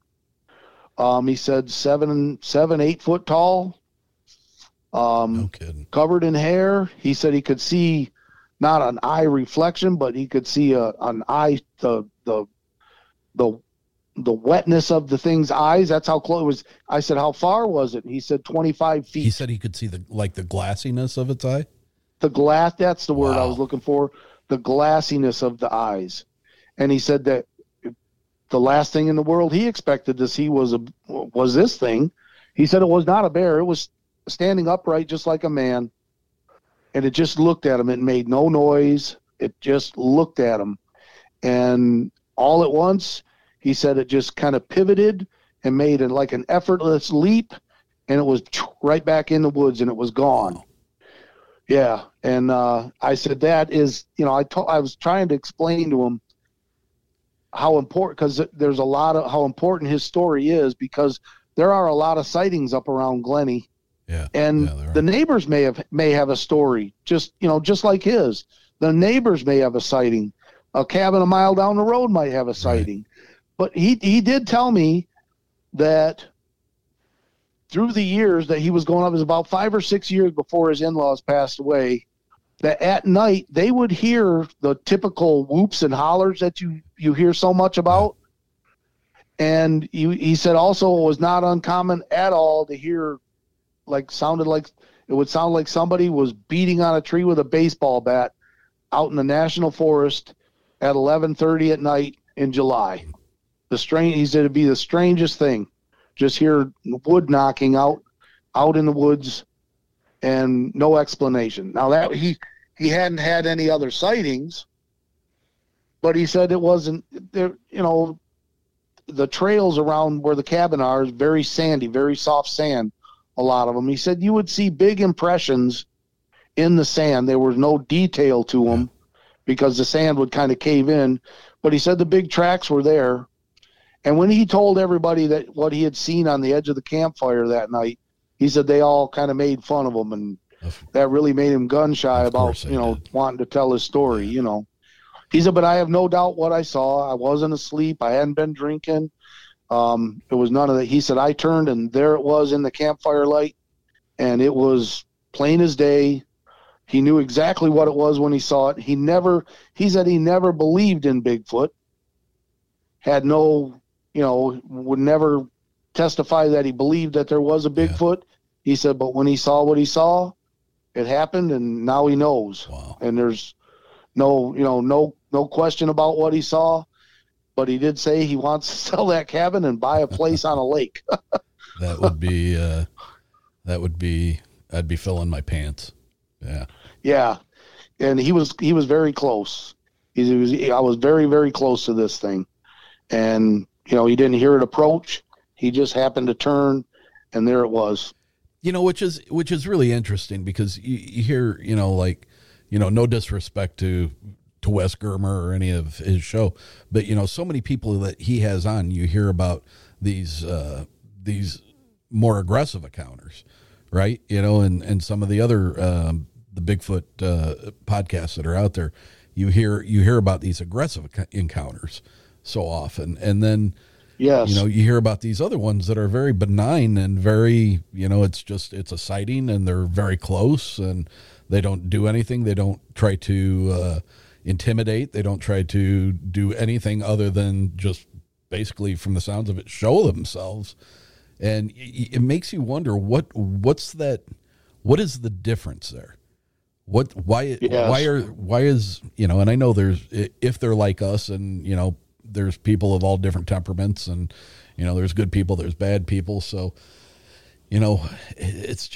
He said 7, 8 foot tall, no kidding, covered in hair. He said he could see not an eye reflection, but he could see an eye, the the wetness of the thing's eyes. That's how close it was. I said, how far was it? He said 25 feet. He said he could see the glassiness of its eye. The glass. That's the word I was looking for. The glassiness of the eyes. And he said that the last thing in the world he expected to see was this thing. He said it was not a bear. It was standing upright, just like a man. And it just looked at him. It made no noise. It just looked at him. And all at once, he said it just kind of pivoted and made it like an effortless leap, and it was right back in the woods, and it was gone. Yeah, and I said that is, you know, I was trying to explain to him how important, because there's a lot of how important his story is, because there are a lot of sightings up around Glennie. Yeah, and the neighbors may have a story, just, you know, just like his. The neighbors may have a sighting. A cabin a mile down the road might have a sighting. Right. But he did tell me that through the years that he was going up, it was about 5 or 6 years before his in-laws passed away, that at night they would hear the typical whoops and hollers that you hear so much about. And he said also it was not uncommon at all to hear, it would sound like somebody was beating on a tree with a baseball bat out in the national forest at 11:30 at night in July. He said it'd be the strangest thing, just hear wood knocking out in the woods, and no explanation. Now that he hadn't had any other sightings, but he said it wasn't there. You know, the trails around where the cabin are is very sandy, very soft sand. A lot of them. He said you would see big impressions in the sand. There was no detail to them because the sand would kind of cave in, but he said the big tracks were there. And when he told everybody that what he had seen on the edge of the campfire that night, he said they all kind of made fun of him, and that really made him gun shy about, you know, wanting to tell his story, you know. He said, but I have no doubt what I saw. I wasn't asleep. I hadn't been drinking. It was none of that. He said, I turned, and there it was in the campfire light, and it was plain as day. He knew exactly what it was when he saw it. He said he never believed in Bigfoot, had no, you know, would never testify that he believed that there was a Bigfoot. He said, but when he saw what he saw, it happened, and now he knows. Wow. And there's no question about what he saw, but he did say he wants to sell that cabin and buy a place on a lake. I'd be filling my pants. Yeah. Yeah. And he was very close. I was very, very close to this thing. And, you know, he didn't hear it approach. He just happened to turn, and there it was. You know, which is really interesting, because you hear, you know, like, you know, no disrespect to Wes Germer or any of his show, but, you know, so many people that he has on, you hear about these more aggressive encounters, right? You know, and some of the other, the Bigfoot, podcasts that are out there, you hear about these aggressive encounters so often. And then, yes, you know, you hear about these other ones that are very benign and very, you know, it's a sighting, and they're very close, and they don't do anything. They don't try to, intimidate. They don't try to do anything other than just basically, from the sounds of it, show themselves. And it makes you wonder what is the difference there? Why is, you know, and I know there's, if they're like us, and, you know, there's people of all different temperaments, and, you know, there's good people, there's bad people. So, you know, it's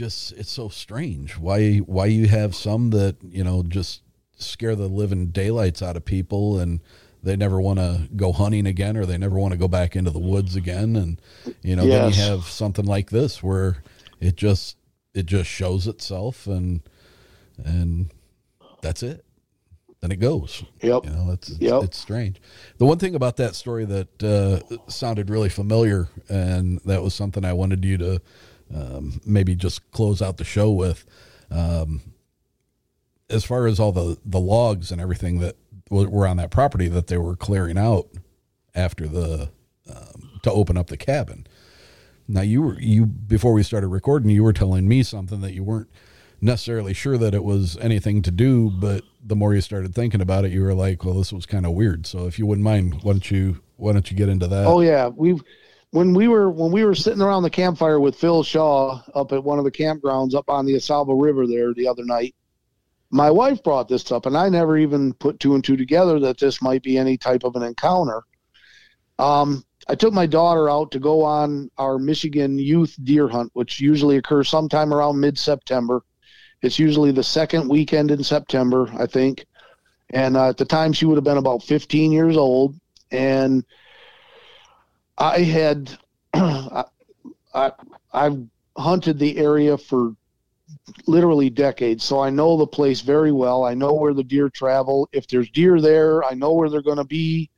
so strange why you have some that, you know, just scare the living daylights out of people, and they never want to go hunting again, or they never want to go back into the woods again. And, you know, then you have something like this where it just shows itself, and that's it. Then it goes. Yep. You know, it's strange. The one thing about that story that, sounded really familiar, and that was something I wanted you to, maybe just close out the show with, as far as all the logs and everything that were on that property that they were clearing out after the, to open up the cabin. Now before we started recording, you were telling me something that you weren't necessarily sure that it was anything to do, but the more you started thinking about it, you were like, well, this was kind of weird. So if you wouldn't mind, why don't you Why don't you get into that? Oh yeah, when we were sitting around the campfire with Phil Shaw up at one of the campgrounds up on the Au Sable River there the other night, my wife brought this up, and I never even put two and two together that this might be any type of an encounter. I took my daughter out to go on our Michigan youth deer hunt, which usually occurs sometime around mid-September. It's usually the second weekend in September, I think. And at the time, she would have been about 15 years old. And I had I've hunted the area for literally decades, so I know the place very well. I know where the deer travel. If there's deer there, I know where they're going to be.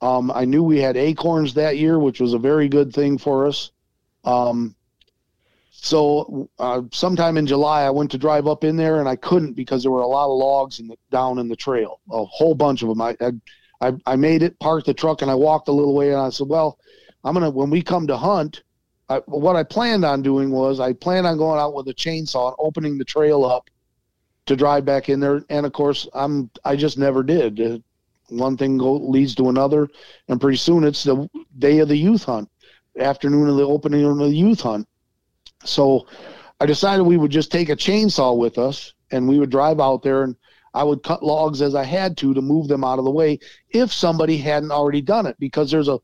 I knew we had acorns that year, which was a very good thing for us. So sometime in July, I went to drive up in there, and I couldn't because there were a lot of logs down in the trail, a whole bunch of them. I made it, parked the truck, and I walked a little way, and I said, well, when we come to hunt, what I planned on doing was I planned on going out with a chainsaw and opening the trail up to drive back in there. And of course, I just never did. One thing leads to another, and pretty soon it's the day of the youth hunt, afternoon of the opening of the youth hunt. So I decided we would just take a chainsaw with us, and we would drive out there, and I would cut logs as I had to move them out of the way if somebody hadn't already done it, because there's a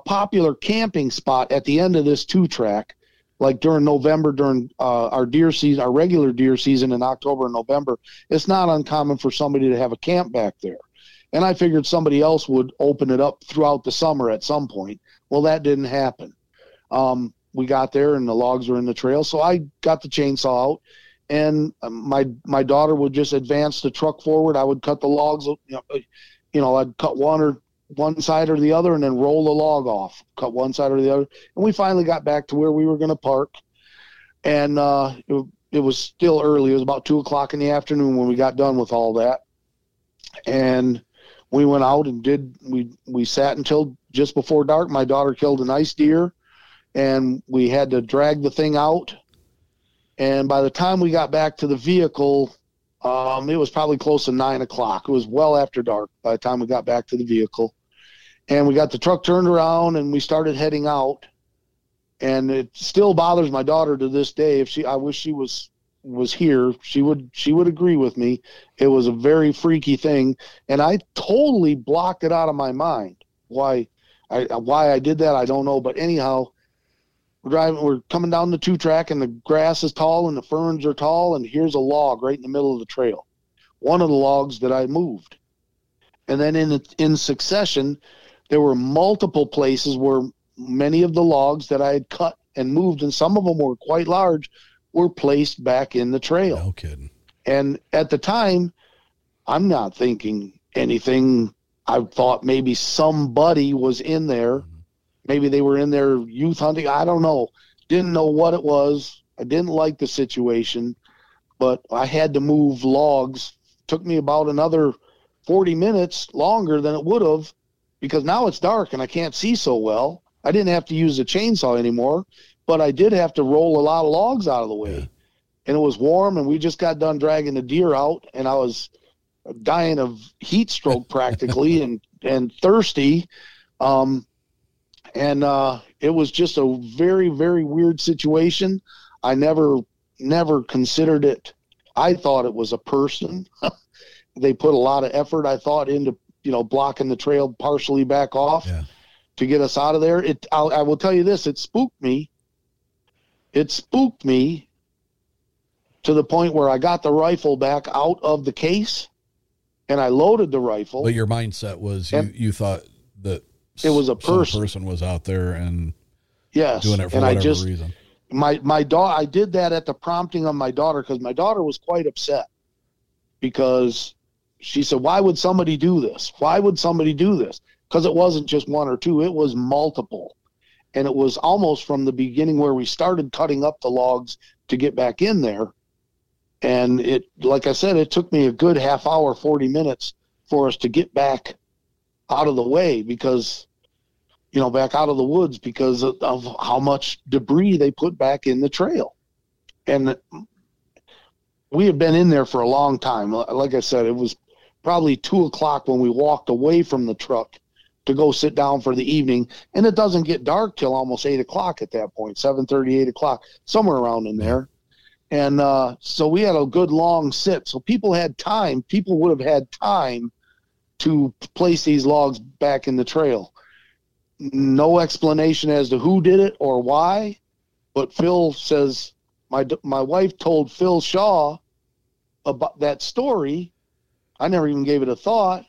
popular camping spot at the end of this two-track, like during November, during our deer season, our regular deer season in October and November. It's not uncommon for somebody to have a camp back there. And I figured somebody else would open it up throughout the summer at some point. Well, that didn't happen. We got there, and the logs were in the trail, so I got the chainsaw out, and my daughter would just advance the truck forward. I would cut the logs, I'd cut one side or the other, and then roll the log off, cut one side or the other, and we finally got back to where we were going to park. And it was still early. It was about 2:00 in the afternoon when we got done with all that, and we went out and we sat until just before dark. My daughter killed a nice deer, and we had to drag the thing out. And by the time we got back to the vehicle, it was probably close to 9:00. It was well after dark by the time we got back to the vehicle. And we got the truck turned around, and we started heading out. And it still bothers my daughter to this day. I wish she was here, she would agree with me. It was a very freaky thing, and I totally blocked it out of my mind. Why I did that, I don't know. But anyhow, we're coming down the two track, and the grass is tall and the ferns are tall, and here's a log right in the middle of the trail, one of the logs that I moved. And then in succession, there were multiple places where many of the logs that I had cut and moved, and some of them were quite large, were placed back in the trail. No kidding. And at the time, I'm not thinking anything. I thought maybe somebody was in there. Maybe they were in there youth hunting. I don't know. Didn't know what it was. I didn't like the situation, but I had to move logs. Took me about another 40 minutes longer than it would have, because now it's dark and I can't see so well. I didn't have to use the chainsaw anymore, but I did have to roll a lot of logs out of the way. Yeah. And it was warm, and we just got done dragging the deer out, and I was dying of heat stroke practically and thirsty. It was just a very, very weird situation. I never considered it. I thought it was a person. They put a lot of effort, I thought, into, blocking the trail partially back off. Yeah. To get us out of there. I will tell you this, it spooked me. It spooked me to the point where I got the rifle back out of the case, and I loaded the rifle. But your mindset was you thought that it was a person. Person was out there and yes, doing it for whatever reason. My daughter. I did that at the prompting of my daughter, because my daughter was quite upset, because she said, "Why would somebody do this? Why would somebody do this?" Because it wasn't just one or two, it was multiple. And it was almost from the beginning where we started cutting up the logs to get back in there. And it, like I said, it took me a good half hour, 40 minutes for us to get back out of the way, because, back out of the woods, because of how much debris they put back in the trail. And we had been in there for a long time. Like I said, it was probably 2:00 when we walked away from the truck to go sit down for the evening. And it doesn't get dark till almost 8 o'clock at that point, 7:30, 8 o'clock, somewhere around in there. And so we had a good long sit. So people had time. People would have had time to place these logs back in the trail. No explanation as to who did it or why, but Phil says, my wife told Phil Shaw about that story. I never even gave it a thought.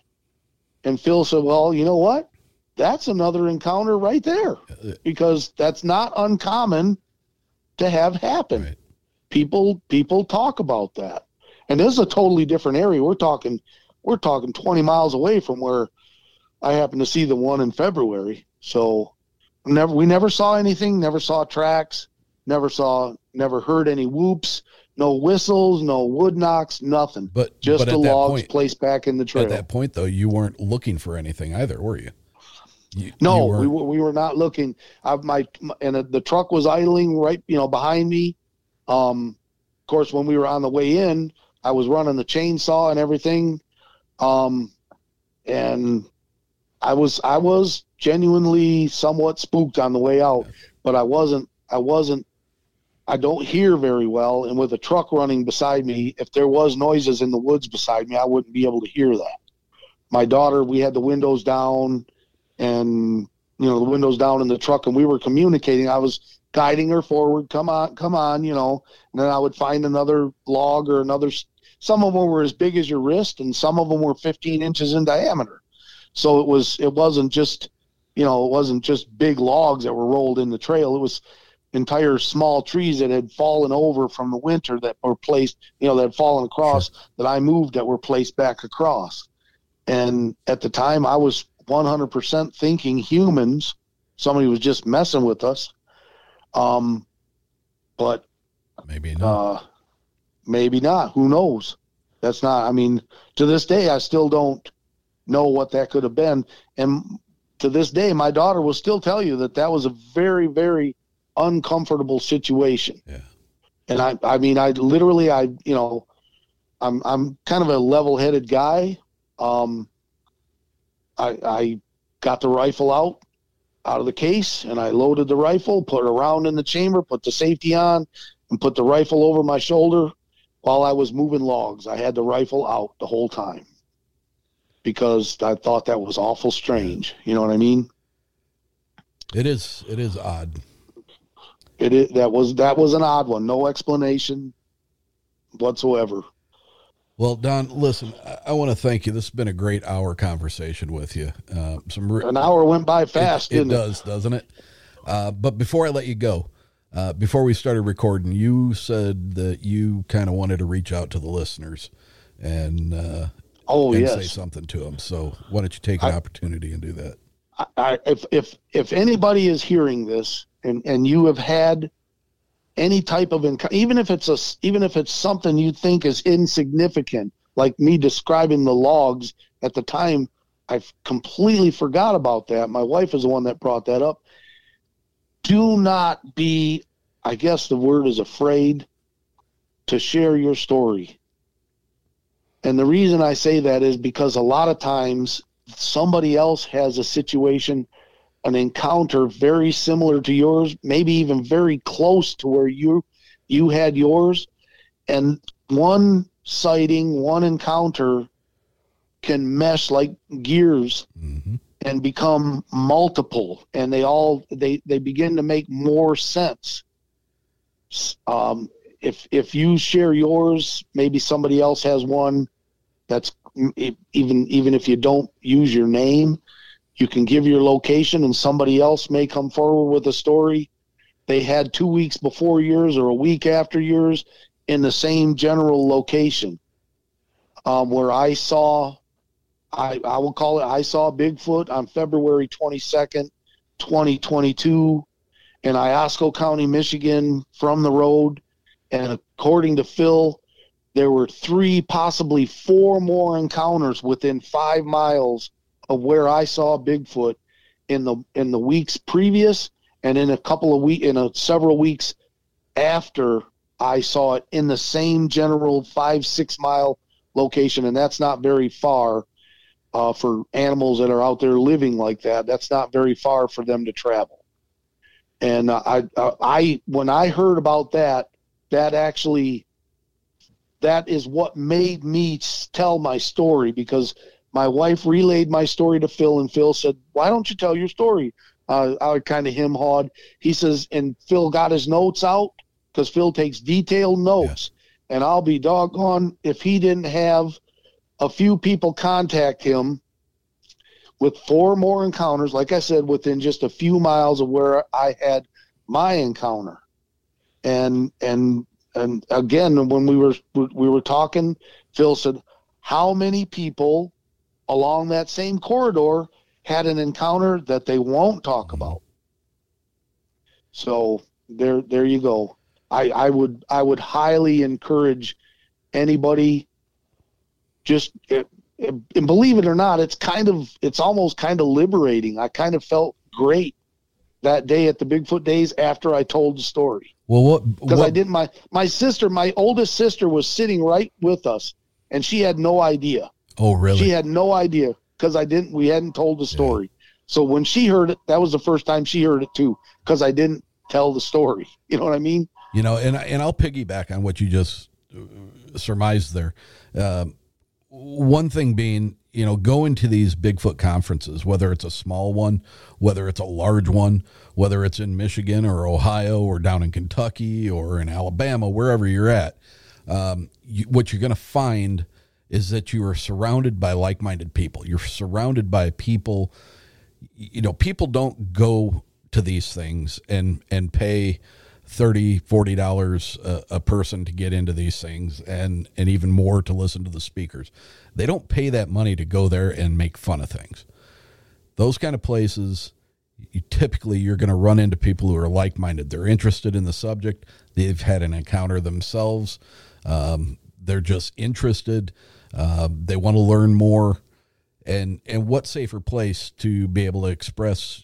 And Phil said, well, you know what? That's another encounter right there, because that's not uncommon to have happen. Right. People talk about that. And this is a totally different area. We're talking 20 miles away from where I happened to see the one in February. So we never saw anything, never saw tracks, never heard any whoops, no whistles, no wood knocks, nothing. But just the logs placed back in the trail. At that point, though, you weren't looking for anything either, were you? No, we were not looking. The truck was idling right, behind me. Of course, when we were on the way in, I was running the chainsaw and everything. And I was genuinely somewhat spooked on the way out, but I don't hear very well. And with a truck running beside me, if there was noises in the woods beside me, I wouldn't be able to hear that. My daughter, we had the windows down and, the windows down in the truck, and we were communicating. I was guiding her forward. Come on, and then I would find another log or another. Some of them were as big as your wrist, and some of them were 15 inches in diameter. So it wasn't just big logs that were rolled in the trail. It was entire small trees that had fallen over from the winter that were placed, that had fallen across, sure, that I moved, that were placed back across. And at the time, I was 100% thinking humans. Somebody was just messing with us. But maybe not. Maybe not. Who knows? That's not, to this day, I still don't know what that could have been. And to this day, my daughter will still tell you that was a very, very uncomfortable situation. Yeah. And I'm kind of a level-headed guy. I got the rifle out of the case, and I loaded the rifle, put a round in the chamber, put the safety on, and put the rifle over my shoulder while I was moving logs. I had the rifle out the whole time because I thought that was awful strange. You know what I mean? It is odd. That was an odd one. No explanation whatsoever. Well, Don, listen, I want to thank you. This has been a great hour conversation with you. An hour went by fast, didn't it? It does, doesn't it? But before I let you go, before we started recording, you said that you kind of wanted to reach out to the listeners and say something to them. So why don't you take an opportunity and do that? If anybody is hearing this, and you have had any type of income, even if it's something you think is insignificant, like me describing the logs at the time, I completely forgot about that. My wife is the one that brought that up. Do not be, I guess the word is, afraid to share your story. And the reason I say that is because a lot of times somebody else has a situation, an encounter very similar to yours, maybe even very close to where you had yours. And one sighting, one encounter can mesh like gears, mm-hmm, and become multiple. And they begin to make more sense. If you share yours, maybe somebody else has one that's, even if you don't use your name, you can give your location, and somebody else may come forward with a story they had 2 weeks before yours or a week after yours in the same general location, where I saw Bigfoot on February 22nd, 2022 in Iosco County, Michigan, from the road. And according to Phil, there were 3, possibly 4 more encounters within 5 miles of where I saw Bigfoot in the weeks previous, and several weeks after I saw it in the same general 5-6 mile location, and that's not very far. for animals that are out there living like that. That's not very far for them to travel. And I when I heard about that, that is what made me tell my story, because my wife relayed my story to Phil, and Phil said, "Why don't you tell your story?" I kind of hem-hawed. He says, and Phil got his notes out, because Phil takes detailed notes. Yeah. And I'll be doggone if he didn't have a few people contact him with 4 more encounters, like I said, within just a few miles of where I had my encounter. And again, when we were talking, Phil said, how many people along that same corridor had an encounter that they won't talk about? So there you go. I would highly encourage anybody, just and believe it or not, it's almost kind of liberating. I kind of felt great that day at the Bigfoot Days after I told the story. Well, because I didn't, my oldest sister was sitting right with us, and she had no idea. Oh, really? She had no idea, because we hadn't told the story. Yeah. So when she heard it, that was the first time she heard it too, because I didn't tell the story. You know what I mean? You know, and I'll piggyback on what you just surmised there. One thing being, you know, going to these Bigfoot conferences, whether it's a small one, whether it's a large one, whether it's in Michigan or Ohio or down in Kentucky or in Alabama, wherever you're at, what you're going to find is that you are surrounded by like-minded people. You're surrounded by people, you know, people don't go to these things and pay $30, $40 a person to get into these things, and even more to listen to the speakers. They don't pay that money to go there and make fun of things. Those kind of places, typically you're going to run into people who are like-minded. They're interested in the subject. They've had an encounter themselves. They're just interested. They want to learn more, and what safer place to be able to express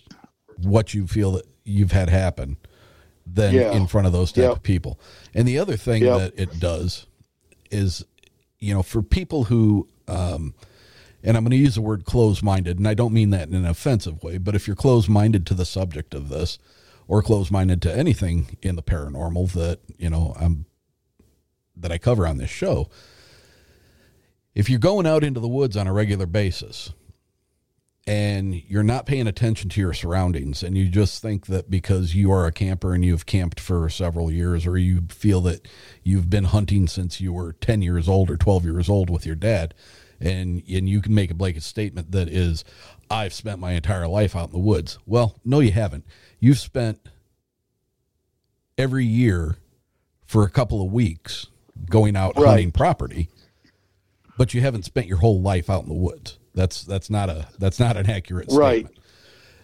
what you feel that you've had happen than in front of those type of people. And the other thing that it does is, you know, for people who, and I'm going to use the word closed-minded, and I don't mean that in an offensive way, but if you're closed-minded to the subject of this, or closed-minded to anything in the paranormal that, you know, that I cover on this show, if you're going out into the woods on a regular basis and you're not paying attention to your surroundings, and you just think that because you are a camper and you've camped for several years, or you feel that you've been hunting since you were 10 years old or 12 years old with your dad, and you can make a blanket statement that is, I've spent my entire life out in the woods. Well, no, you haven't. You've spent every year for a couple of weeks going out hunting property, but you haven't spent your whole life out in the woods. That's not an accurate statement.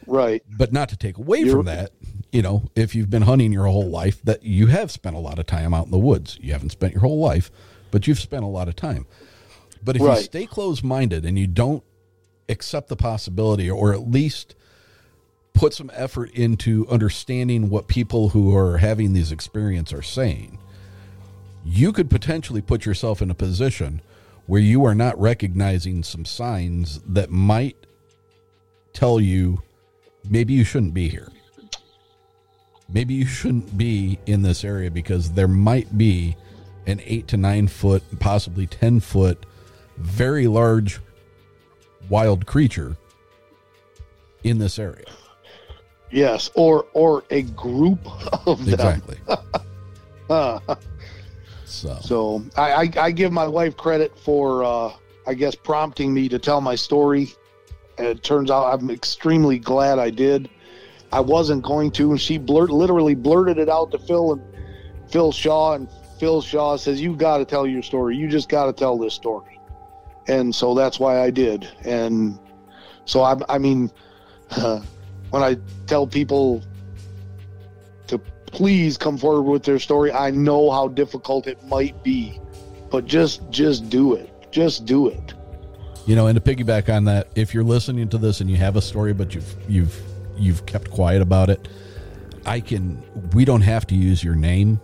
Right. But not to take away from that, you know, if you've been hunting your whole life, that you have spent a lot of time out in the woods. You haven't spent your whole life, but you've spent a lot of time. But if you stay closed-minded and you don't accept the possibility, or at least put some effort into understanding what people who are having these experiences are saying, you could potentially put yourself in a position where you are not recognizing some signs that might tell you maybe you shouldn't be here. Maybe you shouldn't be in this area, because there might be an 8 to 9 foot, possibly 10 foot, very large wild creature in this area. Yes. Or a group of them. Exactly. So I give my wife credit for, I guess, prompting me to tell my story. And it turns out I'm extremely glad I did. I wasn't going to, and she literally blurted it out to Phil and Phil Shaw. And Phil Shaw says, you got to tell your story. You just got to tell this story. And so that's why I did. And so, I mean, when I tell people to please come forward with their story, I know how difficult it might be, but just do it. Just do it. You know, and to piggyback on that, if you're listening to this and you have a story, but you've kept quiet about it, we don't have to use your name.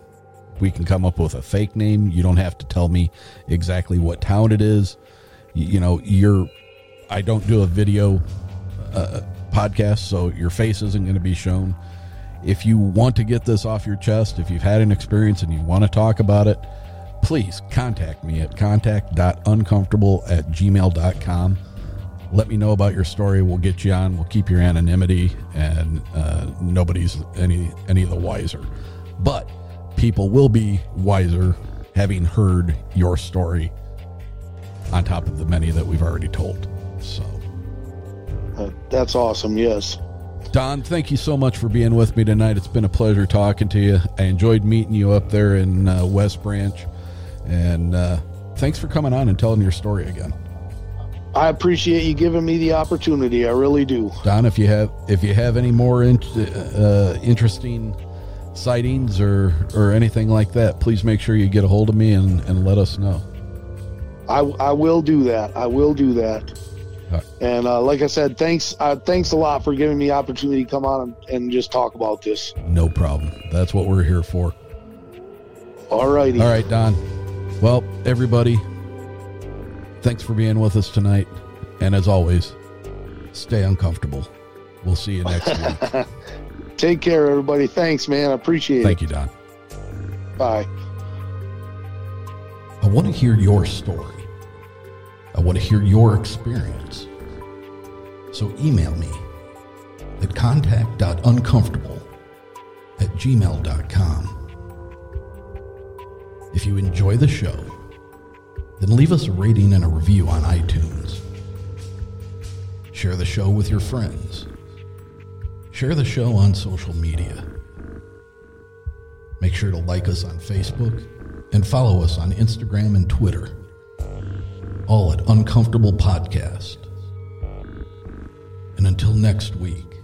We can come up with a fake name. You don't have to tell me exactly what town it is. You know, I don't do a video podcast, so your face isn't going to be shown. If you want to get this off your chest, if you've had an experience and you want to talk about it, please contact me at contact.uncomfortable@gmail.com. Let me know about your story. We'll get you on. We'll keep your anonymity, and nobody's any the wiser. But people will be wiser having heard your story on top of the many that we've already told. So that's awesome. Yes. Don, thank you so much for being with me tonight. It's been a pleasure talking to you. I enjoyed meeting you up there in West Branch. And thanks for coming on and telling your story again. I appreciate you giving me the opportunity. I really do. Don, if you have any more interesting sightings or anything like that, please make sure you get a hold of me and let us know. I will do that. I will do that. Right. And like I said, thanks a lot for giving me the opportunity to come on and just talk about this. No problem. That's what we're here for. Alrighty. All right, Don. Well, everybody, thanks for being with us tonight. And as always, stay uncomfortable. We'll see you next week. Take care, everybody. Thanks, man. I appreciate it. Thank you, Don. Bye. I want to hear your story. I want to hear your experience. So email me at contact.uncomfortable@gmail.com. If you enjoy the show, then leave us a rating and a review on iTunes. Share the show with your friends. Share the show on social media. Make sure to like us on Facebook and follow us on Instagram and Twitter. All at Uncomfortable Podcast. And until next week,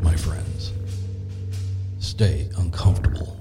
my friends, stay uncomfortable.